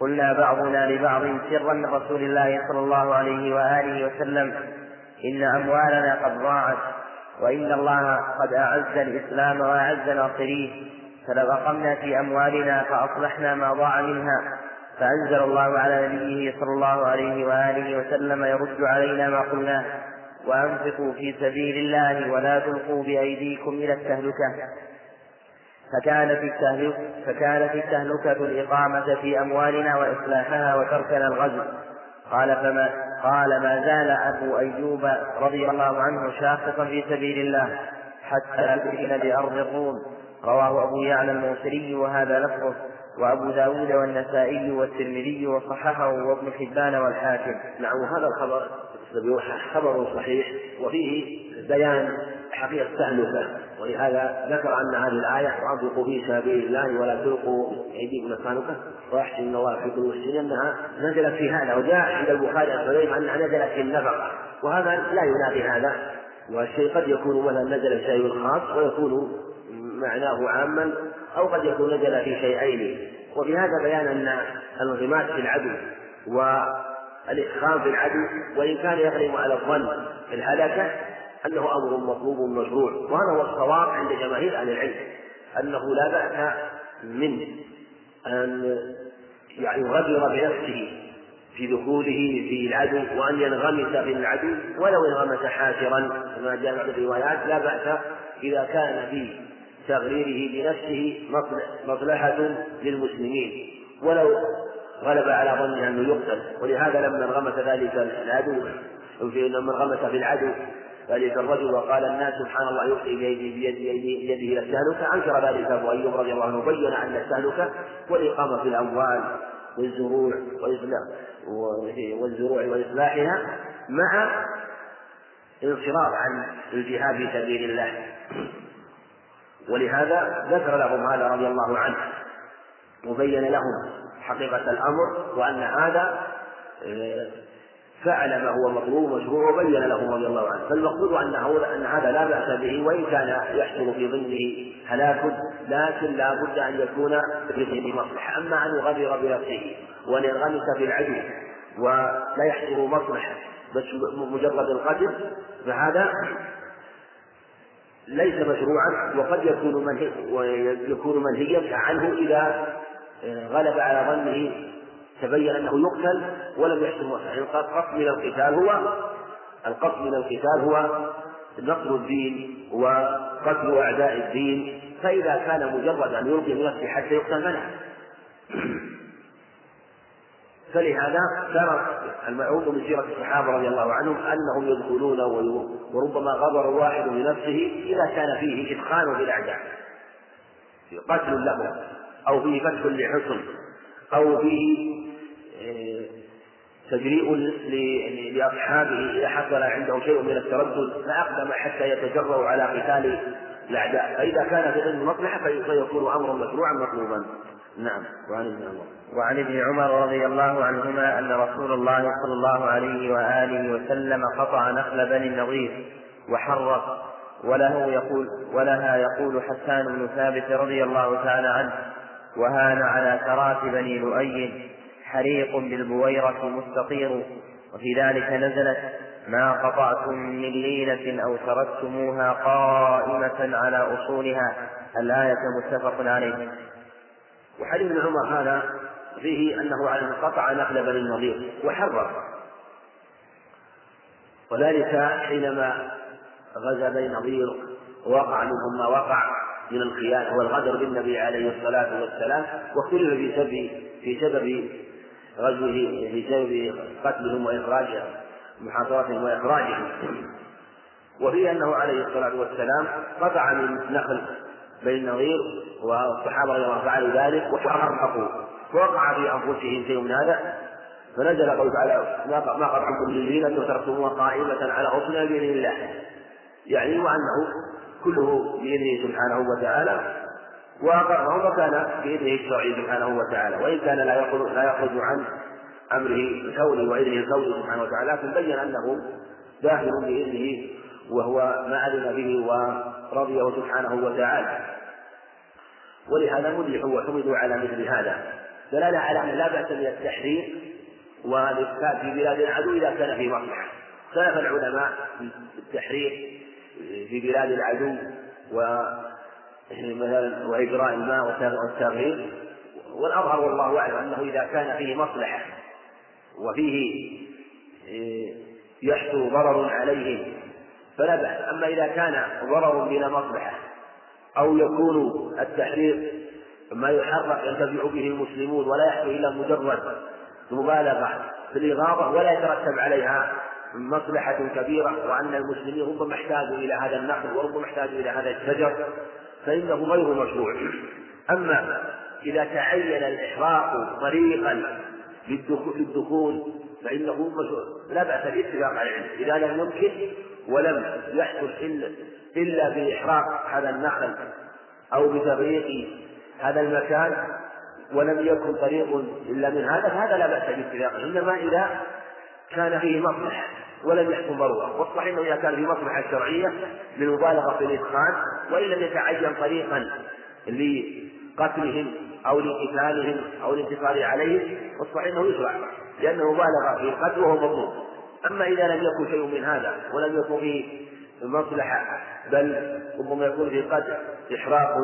قلنا بعضنا لبعض سرا لرسول الله صلى الله عليه وآله وسلم إن أموالنا قد ضاعت وإن الله قد أعز الإسلام وأعز ناصريه، فلو أقمنا في أموالنا فأصلحنا ما ضاع منها، فأنزل الله على نبيه صلى الله عليه وآله وسلم يرد علينا ما قلناه وأنفقوا في سبيل الله ولا تلقوا بأيديكم إلى التهلكة، فكانت التهلكة الإقامة في أموالنا وإصلاحها وتركنا الغزو. قال ما زال أبو أيوب رضي الله عنه شاقصا في سبيل الله حتى أدخل بأرض الروم، رواه أبو يعلى الموصلي وهذا لفظه، وأبو داود والنسائي والترمذي وصححه وابن حبان والحاكم. نعم. هذا الخبر خبر صحيح وفيه بيان حقيقة التهلكة، ولهذا ذكر أن هذه الآية وأنفقوا في سبيل الله ولا تلقوا بأيديكم إلى التهلكة وأحسن الله في كل محسن، أنها نزلت في هذا، وجاء عند البخاري أنها نزلت في النفقة، وهذا لا ينافي هذا، والشيء قد يكون مثلا نزل في شيء خاص ويكون معناه عاما، أو قد يكون نزل في شيئين، وفي هذا بيان أن الانغماس في العدو والإسخام في العدو وإن كان يغرم على الظن في الهلكة أنه أمر مطلوب مشروع، وهذا هو الصواب عند جماهير أهل العلم أنه لا بأس منه أن يغرر بنفسه في دخوله في العدو وأن ينغمس في العدو ولو انغمس حاشرا كما جاء في الروايات، لا بأس إذا كان فيه تغريره بنفسه مصلحة للمسلمين ولو غلب على ظنه أنه يقتل، ولهذا لما انغمس في العدو ذلك الرجل وقال الناس سبحان الله يلقي بيده إلى التهلكة، أنكر ذلك أبو أيوب رضي الله عنه وبين أن التهلكة والإقامة في الأموال والزروع وإصلاحها مع انصراف عن الجهاد في سبيل الله، ولهذا ذكر لهم هذا رضي الله عنه وبين لهم حقيقة الأمر وأن هذا فعل ما هو مطلوب ومشروع وبين لهم رضي الله عنه، فالمقصود أن هذا لا بأس به وإن كان يحصل في ظنه هلاك، لكن لا بد أن يكون بظنه مصلحة، أما أن يغرر بنفسه وأن ينغمس بالعدو ولا يحصل مصلحة بس مجرد القدر فهذا ليس مشروعا، وقد يكون منهيا عنه إذا غلب على ظنه تبين أنه يقتل ولم يحصل مصلحة، القصد من القتال هو نقل الدين وقتل أعداء الدين، فإذا كان مجرد أن يلقي نفسه حتى يقتل منه فلهذا كان المعروف من سيرة الصحابة رضي الله عنهم أنهم يدخلون وربما غبر الواحد بنفسه إذا كان فيه إدخال بالأعداء، قتل له أو فيه فتح لحصن أو فيه تجريء لأصحابه إذا حصل عنده شيء من التردد فأقدم حتى يتجرؤوا على قتال الأعداء، فإذا كان في غير مصلحة فيكون أمرا مشروعا مطلوبا. نعم. وعن ابن عمر رضي الله عنهما أن رسول الله صلى الله عليه وآله وسلم قطع نخل بني النظير وحرق، ولها يقول حسان بن ثابت رضي الله تعالى عنه: وهان على تراث بني لؤي حريق بالبويرة مستطير، وفي ذلك نزلت: ما قطعتم من لينة أو تركتموها قائمة على أصولها، الآية متفق عليه. وحديث ابن عمر هذا فيه أنه قطع نخل بني النظير وحرر، وذلك حينما غزا بني النظير ووقع منهم ما وقع من الخيانة والغدر بالنبي عليه الصلاة والسلام، واختلف في سبب غزوه بسبب قتلهم وإخراجهم محاصرتهم وإخراجهم، وفي أنه عليه الصلاة والسلام قطع من نخل بني النظير والصحابة رضي الله فعلوا ذلك وحرقوا، ووقع في أنفسهم شيء من هذا، فنزل قوله تعالى: ما قطعتم من لينة وتركتموها قائمة على أصولها بإذن الله، يعني وأنه كله بإذنه سبحانه وتعالى، وأقره وكان بإذنه الشرعي سبحانه وتعالى، وإن كان لا يخرج عن أمره كونه وإذنه كونه سبحانه وتعالى، فبين أنه داخل بإذنه وهو ما أذن به ورضيه سبحانه وتعالى، ولهذا مدحوا وحمدوا على مثل هذا، دلالة على أن لا بأس من التحرير والإفساد في بلاد العدو إذا كان في مصلحة. سلف العلماء التحرير في بلاد العدو وإجراء الماء والتغيير، والأظهر والله أعلم أنه إذا كان فيه مصلحة وفيه يحصل ضرر عليه فلا بأس، أما إذا كان ضرر بلا مصلحة أو يكون التحرير ما يحرق ينتفع به المسلمون ولا يحصل إلا مجرد مبالغة في الإغاظة ولا يترتب عليها مصلحة كبيرة، وأن المسلمين ربما احتاجوا إلى هذا النخل وربما احتاجوا إلى هذا الشجر، فإنه غير مشروع. أما إذا تعين الإحراق طريقا للدخول فإنه لا بأس بالاتفاق عليه إذا لم يمكن ولم يحصل إلا بإحراق هذا النخل أو بتغريق هذا المكان ولم يكن طريق إلا من هذا، فهذا لا بأس بالاتفاق، إنما إذا كان فيه مصلحة ولم يحكم ضرورة. والصحيح أنه إذا كان فيه مصلحة شرعية للمبالغة في الإدخال، وإن لم يتعين طريقا لقتلهم أو لقتالهم أو الانتصار عليهم، والصحيح أنه يشرع لأنه مبالغة في القتل وهو مظلوم. أما إذا لم يكن شيء من هذا ولم يكن فيه مصلحة، بل ربما يكون فيه قتل إحراق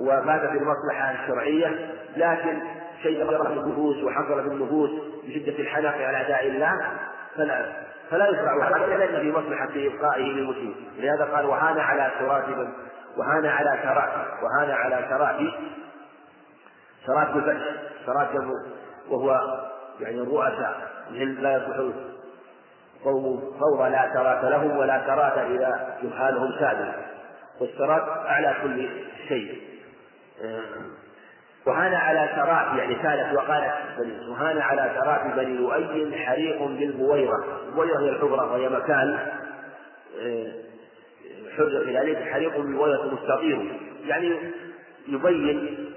ومات في المصلحة الشرعية لكن شيء غرق النفوس وحصل بالنفوس بشدة الحنق على أعداء الله، فلا يشرع هذا لأن في مصلحة إبقائه للمسلمين. لهذا قال: وهان على تراث، وهان على تراث البشر، تراث وهو يعني الرؤساء، لا يصلح قوم فورا لا تراث لهم ولا تراث إذا جهالهم سادة، والتراث أعلى كل شيء. وهان على تراث يعني سالت وقالت: وهان على تراث بني لؤي حريق بالبويرة، البويرة هي الحبرة وهي مكان حجر ذلك، حريق بالبويرة مستطير، يعني يبين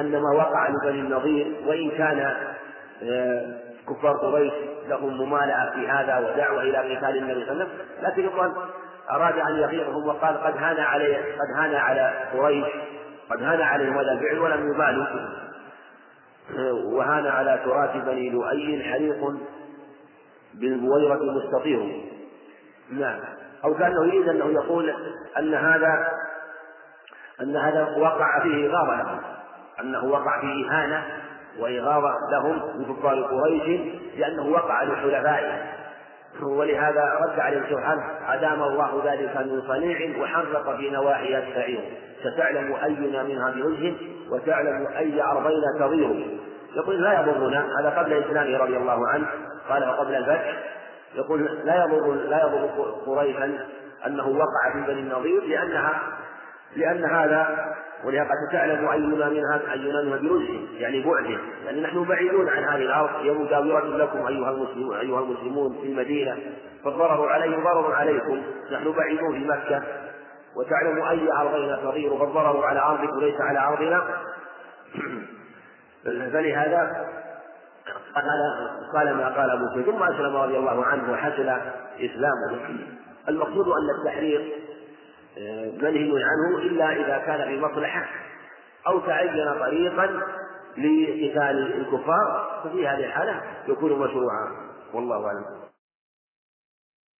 أن ما وقع لبني النظير وإن كان كفار قريش لهم ممالأة في هذا ودعوة إلى قتال النبي صلى الله عليه وسلم، لكن أراد أن يغيرهم وقال: قد هان على قريش هذا الفعل ولم يبالوا. وهان على تراث بني لؤي حريق بالبويرة مستطير. نعم. أو كأنه يريد أنه يقول أن هذا وقع فيه إغاظة لهم، أنه وقع فيه إهانة وإغاظة لهم بكفار قريش لأنه وقع لحلفائه، ولهذا رد عليه سبحانه: عدام الله ذلك من صنيع وحرق في نواحي السعير، ستعلم أينا منها بوجه وتعلم أي أرضين تضير. يقول لا يضرنا. هذا قبل إسلامه رضي الله عنه، قال وقبل الفتح. يقول لا يضر قريشا أنه وقع في بني النظير، لأن هذا، ولقد تعلم أينا منها برزه، يعني بعده، يعني نحن بعيدون عن هذه الأرض، يجاورة لكم أيها المسلمون في المدينة، فالضرر عليه ضرر عليكم، نحن بعيدون في مكة، وتعلم أي أرضنا صغير، فالضرر على أرضك وليس على أرضنا. فلهذا قال ما قال أبو سعيد، ثم أسلم رضي الله عنه وحسن إسلامه. المقصود أن التحرير منهي عنه إلا إذا كان في مصلحة أو تعين طريقا لقتال الكفار، ففي هذه الحالة يكون مشروعا، والله أعلم.